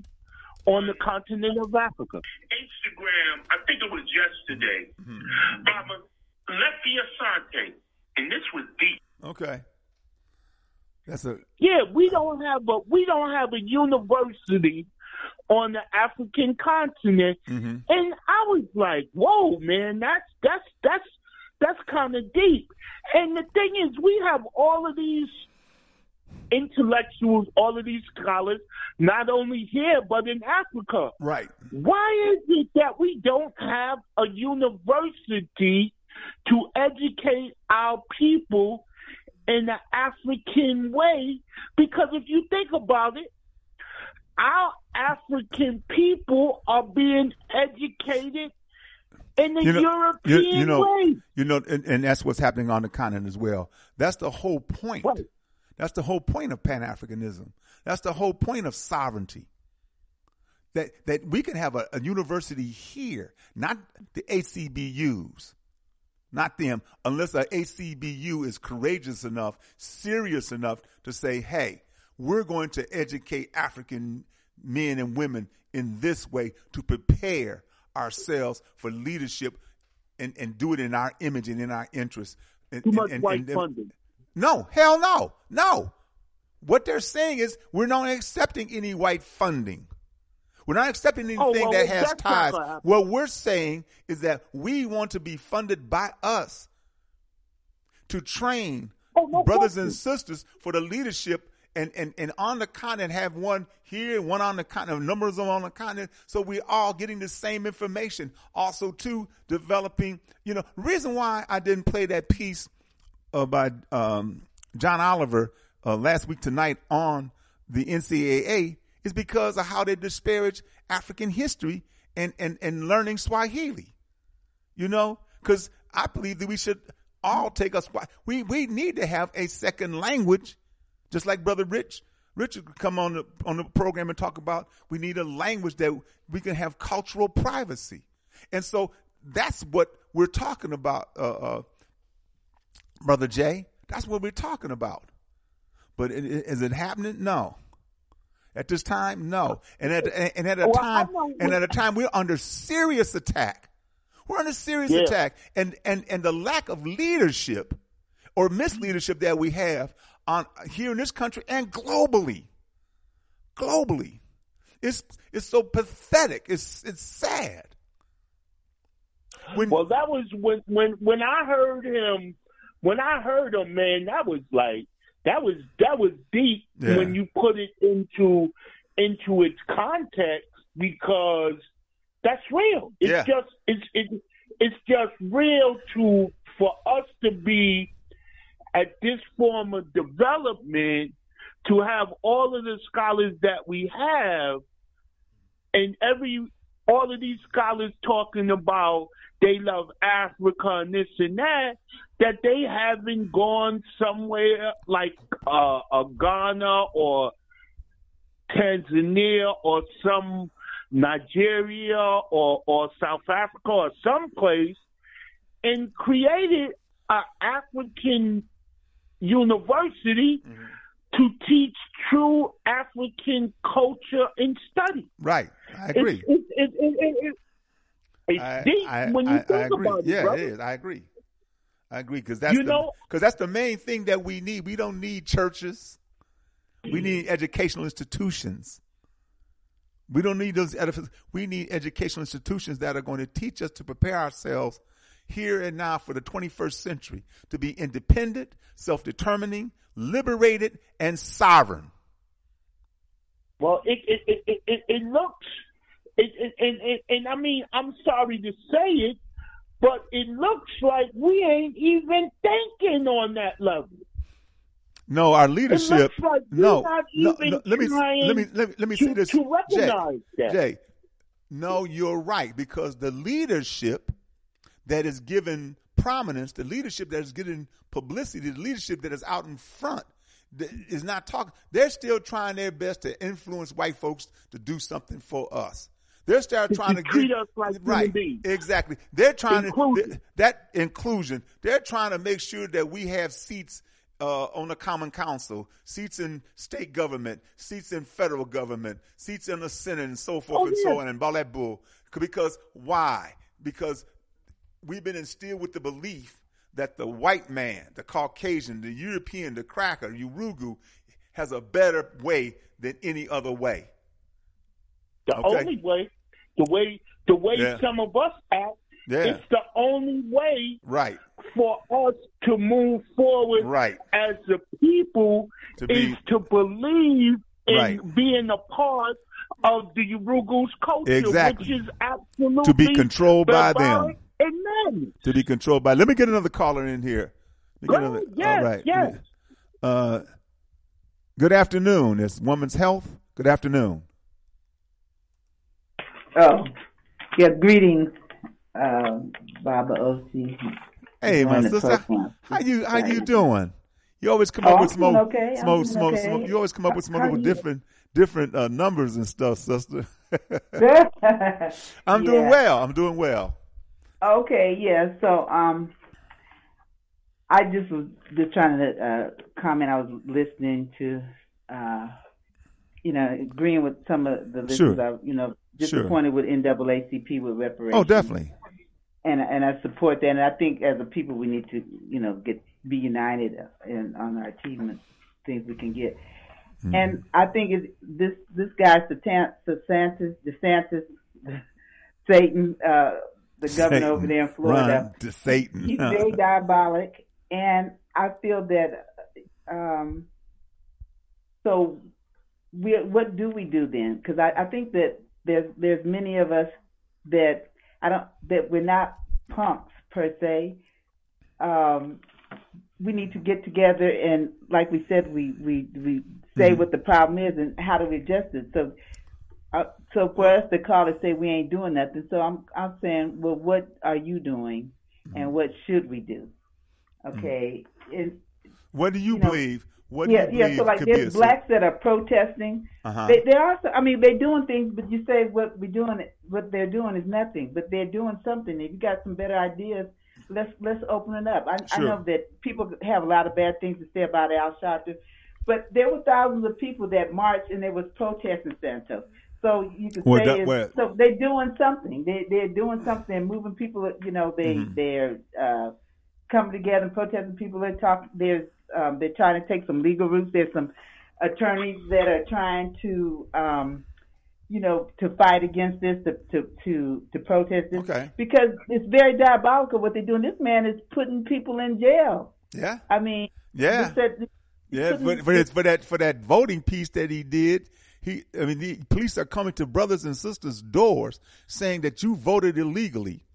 on the continent of Africa. Instagram, I think it was yesterday, mm-hmm. by Lefi Asante, and this was deep. Okay. That's a yeah. We don't have a we don't have a university on the African continent, mm-hmm. and I was like, "Whoa, man, that's that's that's that's kind of deep." And the thing is, we have all of these intellectuals, all of these scholars, not only here but in Africa. Right? Why is it that we don't have a university to educate our people in the African way? Because if you think about it, our African people are being educated in the you know, European you, you know, way. You know, and, and that's what's happening on the continent as well. That's the whole point. Right. That's the whole point of Pan-Africanism. That's the whole point of sovereignty. That that we can have a, a university here, not the H C B Us. Not them, unless a H C B U is courageous enough, serious enough to say, hey, we're going to educate African men and women in this way to prepare ourselves for leadership and, and do it in our image and in our interests. And, Too much and, white and, and, funding. No, hell no, no. What they're saying is we're not accepting any white funding. We're not accepting anything oh, well, that has ties. What we're saying is that we want to be funded by us to train oh, no brothers question. and sisters for the leadership and, and, and on the continent, have one here, one on the continent, numbers on the continent. So we're all getting the same information. Also, too, developing, you know, reason why I didn't play that piece uh, by um, John Oliver uh, last week tonight on the N C A A is because of how they disparage African history and, and, and learning Swahili, you know? Because I believe that we should all take us, we we need to have a second language, just like Brother Rich. Richard could come on the, on the program and talk about we need a language that we can have cultural privacy. And so that's what we're talking about, uh, uh, Brother Jay. That's what we're talking about. But it, it, is it happening? No. At this time, no, and at and at a well, time and at a time we're under serious attack. We're under serious yeah. attack, and and and the lack of leadership or misleadership that we have on here in this country and globally, globally, it's it's so pathetic. It's it's sad. When, well, that was when when when I heard him. When I heard him, man, that was like. That was that was deep yeah. when you put it into into its context, because that's real. It's yeah. just it's it, it's just real to for us to be at this form of development, to have all of the scholars that we have, and every all of these scholars talking about they love Africa and this and that, that they haven't gone somewhere like uh, a Ghana or Tanzania or some Nigeria or, or South Africa or someplace and created an African university mm-hmm. to teach true African culture and study. Right. I agree. It's, it's, it's, it's, it's, it's I, deep I, when you I, think I agree. about yeah, it, brother. Yeah, it is. I agree. I agree, because that's, you know, that's the main thing that we need. We don't need churches. We need educational institutions. We don't need those edifices. We need educational institutions that are going to teach us to prepare ourselves here and now for the twenty-first century, to be independent, self-determining, liberated, and sovereign. Well, it it it it, it, it looks, it, it, and, and, and I mean, I'm sorry to say it, but it looks like we ain't even thinking on that level. No, our leadership. Like no, no, no, let me let me let me, let me to, say this. To recognize Jay, that. Jay, no, you're right, because the leadership that is given prominence, the leadership that is given publicity, the leadership that is out in front is not talking. They're still trying their best to influence white folks to do something for us. They're still trying to, to treat get, us like right, exactly. They're trying inclusion. to that inclusion. They're trying to make sure that we have seats uh, on the common council, seats in state government, seats in federal government, seats in the Senate, and so forth oh, and yeah. so on, and all that bull. Because why? Because we've been instilled with the belief that the white man, the Caucasian, the European, the cracker, Urugu, has a better way than any other way. The okay. only way, the way, the way yeah. some of us act, yeah. it's the only way right. for us to move forward right. as a people to be, is to believe in right. being a part of the Urugu's culture, exactly. which is absolutely to be controlled by them. And men. To be controlled by. Let me get another caller in here. Let me oh, get another, yes, all right. Yes. Uh, good afternoon. It's Woman's Health. Good afternoon. Oh, yeah, greetings, uh, Baba O C. Hey, my sister, how you how you doing? You always come oh, up with some okay. smoke, smoke, okay. smoke. You always come up with some little different different uh, numbers and stuff, sister. I'm yeah. doing well. I'm doing well. Okay, yeah. So, um, I just was just trying to uh, comment. I was listening to, uh, you know, agreeing with some of the listeners. Sure. I, you know. Disappointed sure. with N double A C P with reparations. Oh, definitely. And and I support that. And I think as a people, we need to, you know, get be united in, on our achievements, things we can get. Mm-hmm. And I think it, this this guy, DeSantis, DeSantis, Satan, uh, the Satan. governor over there in Florida. Run to Satan. He's very diabolic. And I feel that, um, so we, what do we do then? Because I, I think that There's there's many of us that I don't that we're not punks per se. Um, we need to get together and, like we said, we we, we say mm-hmm. what the problem is and how do we adjust it. So, uh, so for us to call and say we ain't doing nothing. So I'm I'm saying, well, what are you doing, mm-hmm. and what should we do? Okay. Mm-hmm. And, what do you, you know, believe? What yeah, yeah. So like, there's blacks that are protesting. Uh-huh. They, they are. I mean, they're doing things, but you say what we're doing, what they're doing is nothing. But they're doing something. If you got some better ideas, let's let's open it up. I, sure. I know that people have a lot of bad things to say about Al Sharpton, but there were thousands of people that marched and they was protesting Santos. So you can well, say that, so they're doing something. They they're doing something, moving people. You know, they mm-hmm. they're uh, coming together and protesting people. They talk. There's Um, they're trying to take some legal routes. There's some attorneys that are trying to, um, you know, to fight against this, to to to, to protest this, okay. because it's very diabolical what they're doing. This man is putting people in jail. Yeah, I mean, yeah, said, yeah. But for, for that for that voting piece that he did, he, I mean, the police are coming to brothers and sisters' doors saying that you voted illegally.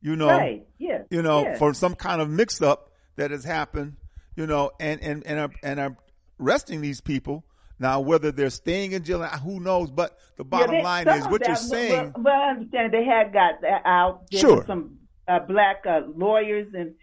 You know, right? Yeah. You know, yeah. for some kind of mix-up that has happened. You know, and, and, and, are, and are arresting these people. Now, whether they're staying in jail, who knows? But the bottom yeah, they, line is what that, you're saying. Well, well, I understand they had got out. There sure. were some uh, black uh, lawyers and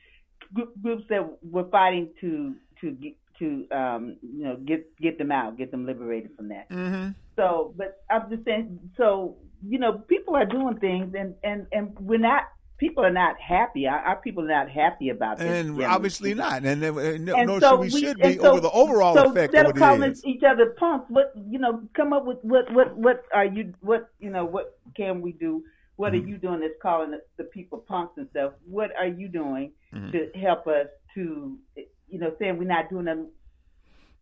gr- groups that were fighting to to get, to um, you know get get them out, get them liberated from that. Mm-hmm. So, but I'm just saying. So, you know, people are doing things, and, and, and we're not people are not happy. Our, our people are not happy about this. And generally. Obviously not. And, and, and, and no, so we, we should be so, over the overall so effect of what it is. Instead of calling each other punks, what, you know, come up with what, what, what are you, what, you know, what can we do? What mm-hmm. are you doing that's calling the, the people punks and stuff? What are you doing mm-hmm. to help us to, you know, saying we're not doing them?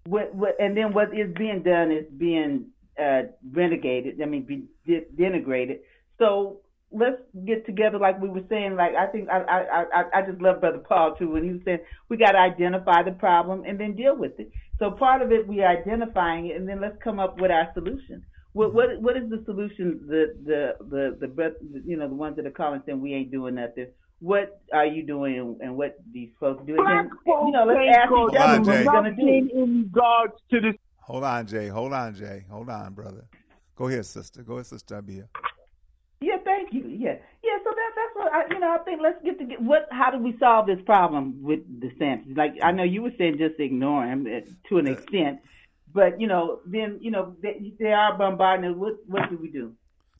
What, what, and then what is being done is being uh, renegated, I mean, be de- denigrated. So let's get together, like we were saying, like I think I, I, I, I just love Brother Paul, too, when he was saying we got to identify the problem and then deal with it. So part of it, we are identifying it, and then let's come up with our solution. What what what is the solution, the, the, the, the, the you know, the ones that are calling saying we ain't doing nothing? What are you doing, and what these folks do? Black folks, you know, let's ask each other what we're going to do in regards to this. Hold on, Jay. Hold on, Jay. Hold on, brother. Go ahead, sister. Go ahead, sister. I'll be here. Yeah, thank you. Yeah, yeah. So that, that's what I, you know. I think let's get to get what. How do we solve this problem with the sense? Like I know you were saying, just ignore him to an extent, but you know, then you know they, they are bombarding us. What what do we do?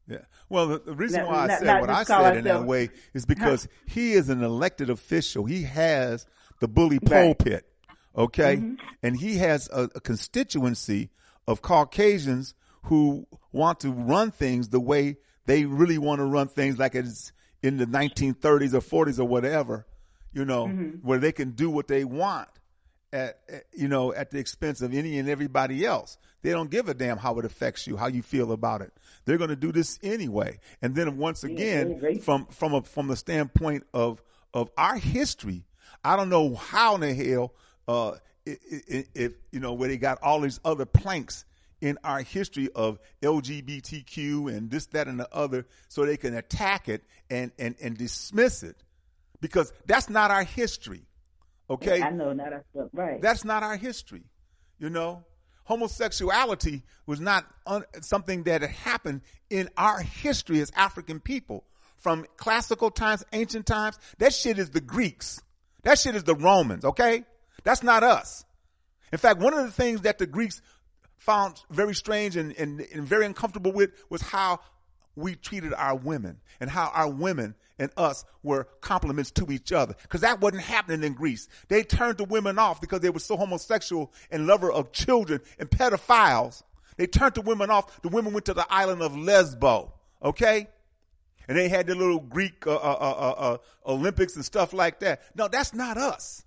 Yeah. Well, the, the reason why not, I said not, what I said in that way is because huh? he is an elected official. He has the bully pulpit, right. Okay? Mm-hmm. And he has a, a constituency of Caucasians who want to run things the way they really want to run things, like it's in the nineteen thirties or forties or whatever, you know, mm-hmm. where they can do what they want at, at, you know, at the expense of any and everybody else. They don't give a damn how it affects you, how you feel about it. They're going to do this anyway. And then once again, yeah, from from a, from the standpoint of of our history, I don't know how in the hell uh, if you know where they got all these other planks in our history of L G B T Q and this, that, and the other, so they can attack it and and and dismiss it, because that's not our history. Okay, yeah, I know not our right. That's not our history, you know. Homosexuality was not un- something that had happened in our history as African people. From classical times, ancient times, that shit is the Greeks. That shit is the Romans, okay? That's not us. In fact, one of the things that the Greeks found very strange and, and, and very uncomfortable with was how we treated our women, and how our women and us were compliments to each other, because that wasn't happening in Greece. They turned the women off because they were so homosexual and lover of children and pedophiles. They turned the women off. The women went to the island of Lesbo, okay? And they had the little Greek uh, uh, uh, uh, Olympics and stuff like that. No, that's not us.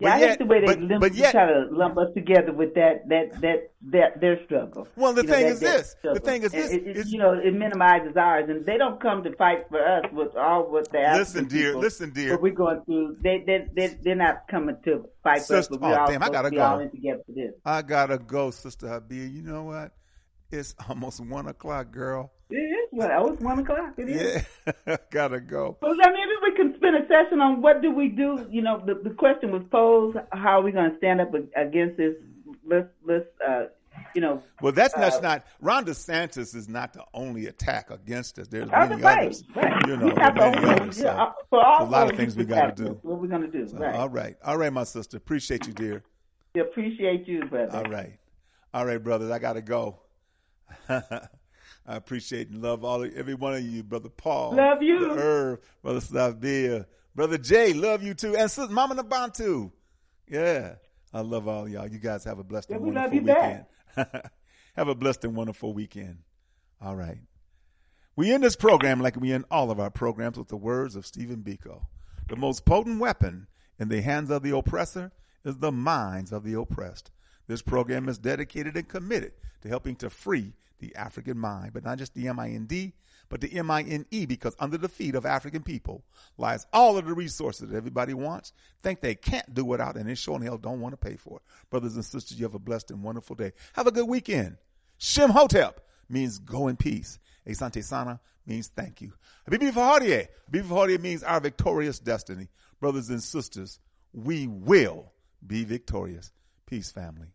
Yeah, but I yet, hate the way they but, limp, but yet, try to lump us together with that that that, that their struggle. Well, the you thing know, that, is this. Struggle. The thing is this. It, it, you know, it minimizes ours, and they don't come to fight for us with all what they. Listen, dear. People, listen, dear. What we're going through, they they they they're not coming to fight sister, for us. But we oh, all damn, I gotta go. All in together for this. I gotta go, Sister Habib. You know what? It's almost one o'clock, girl. It is what? Oh, it's one o'clock. It is. Yeah, gotta go. So I mean, we can spend a session on what do we do. You know, the, the question was posed: how are we going to stand up against this? Let's, let's, uh, you know. Well, that's uh, not, not. Ron DeSantis is not the only attack against us. There's many right, others. Right. You know, many own, others, yeah, so for all a lot of things we got to do. What we're going to do? So, right. All right, all right, my sister. Appreciate you, dear. We appreciate you, brother. All right, all right, brothers. I gotta go. I appreciate and love all every one of you, Brother Paul. Love you, Brother Irv, Brother Savia, Brother Jay. Love you too, and Sister Mama Nabantu. Yeah, I love all y'all. You guys have a blessed yeah, and we wonderful love you weekend. Have a blessed and wonderful weekend. All right, we end this program like we end all of our programs with the words of Stephen Biko: "The most potent weapon in the hands of the oppressor is the minds of the oppressed." This program is dedicated and committed to helping to free the African mind, but not just the M I N D, but the M I N E, because under the feet of African people lies all of the resources that everybody wants, think they can't do without, and they sure in hell don't want to pay for it. Brothers and sisters, you have a blessed and wonderful day. Have a good weekend. Shem Hotep means go in peace. Asante Sana means thank you. Habibi Fahadie. Habibi Fahadie means our victorious destiny. Brothers and sisters, we will be victorious. Peace, family.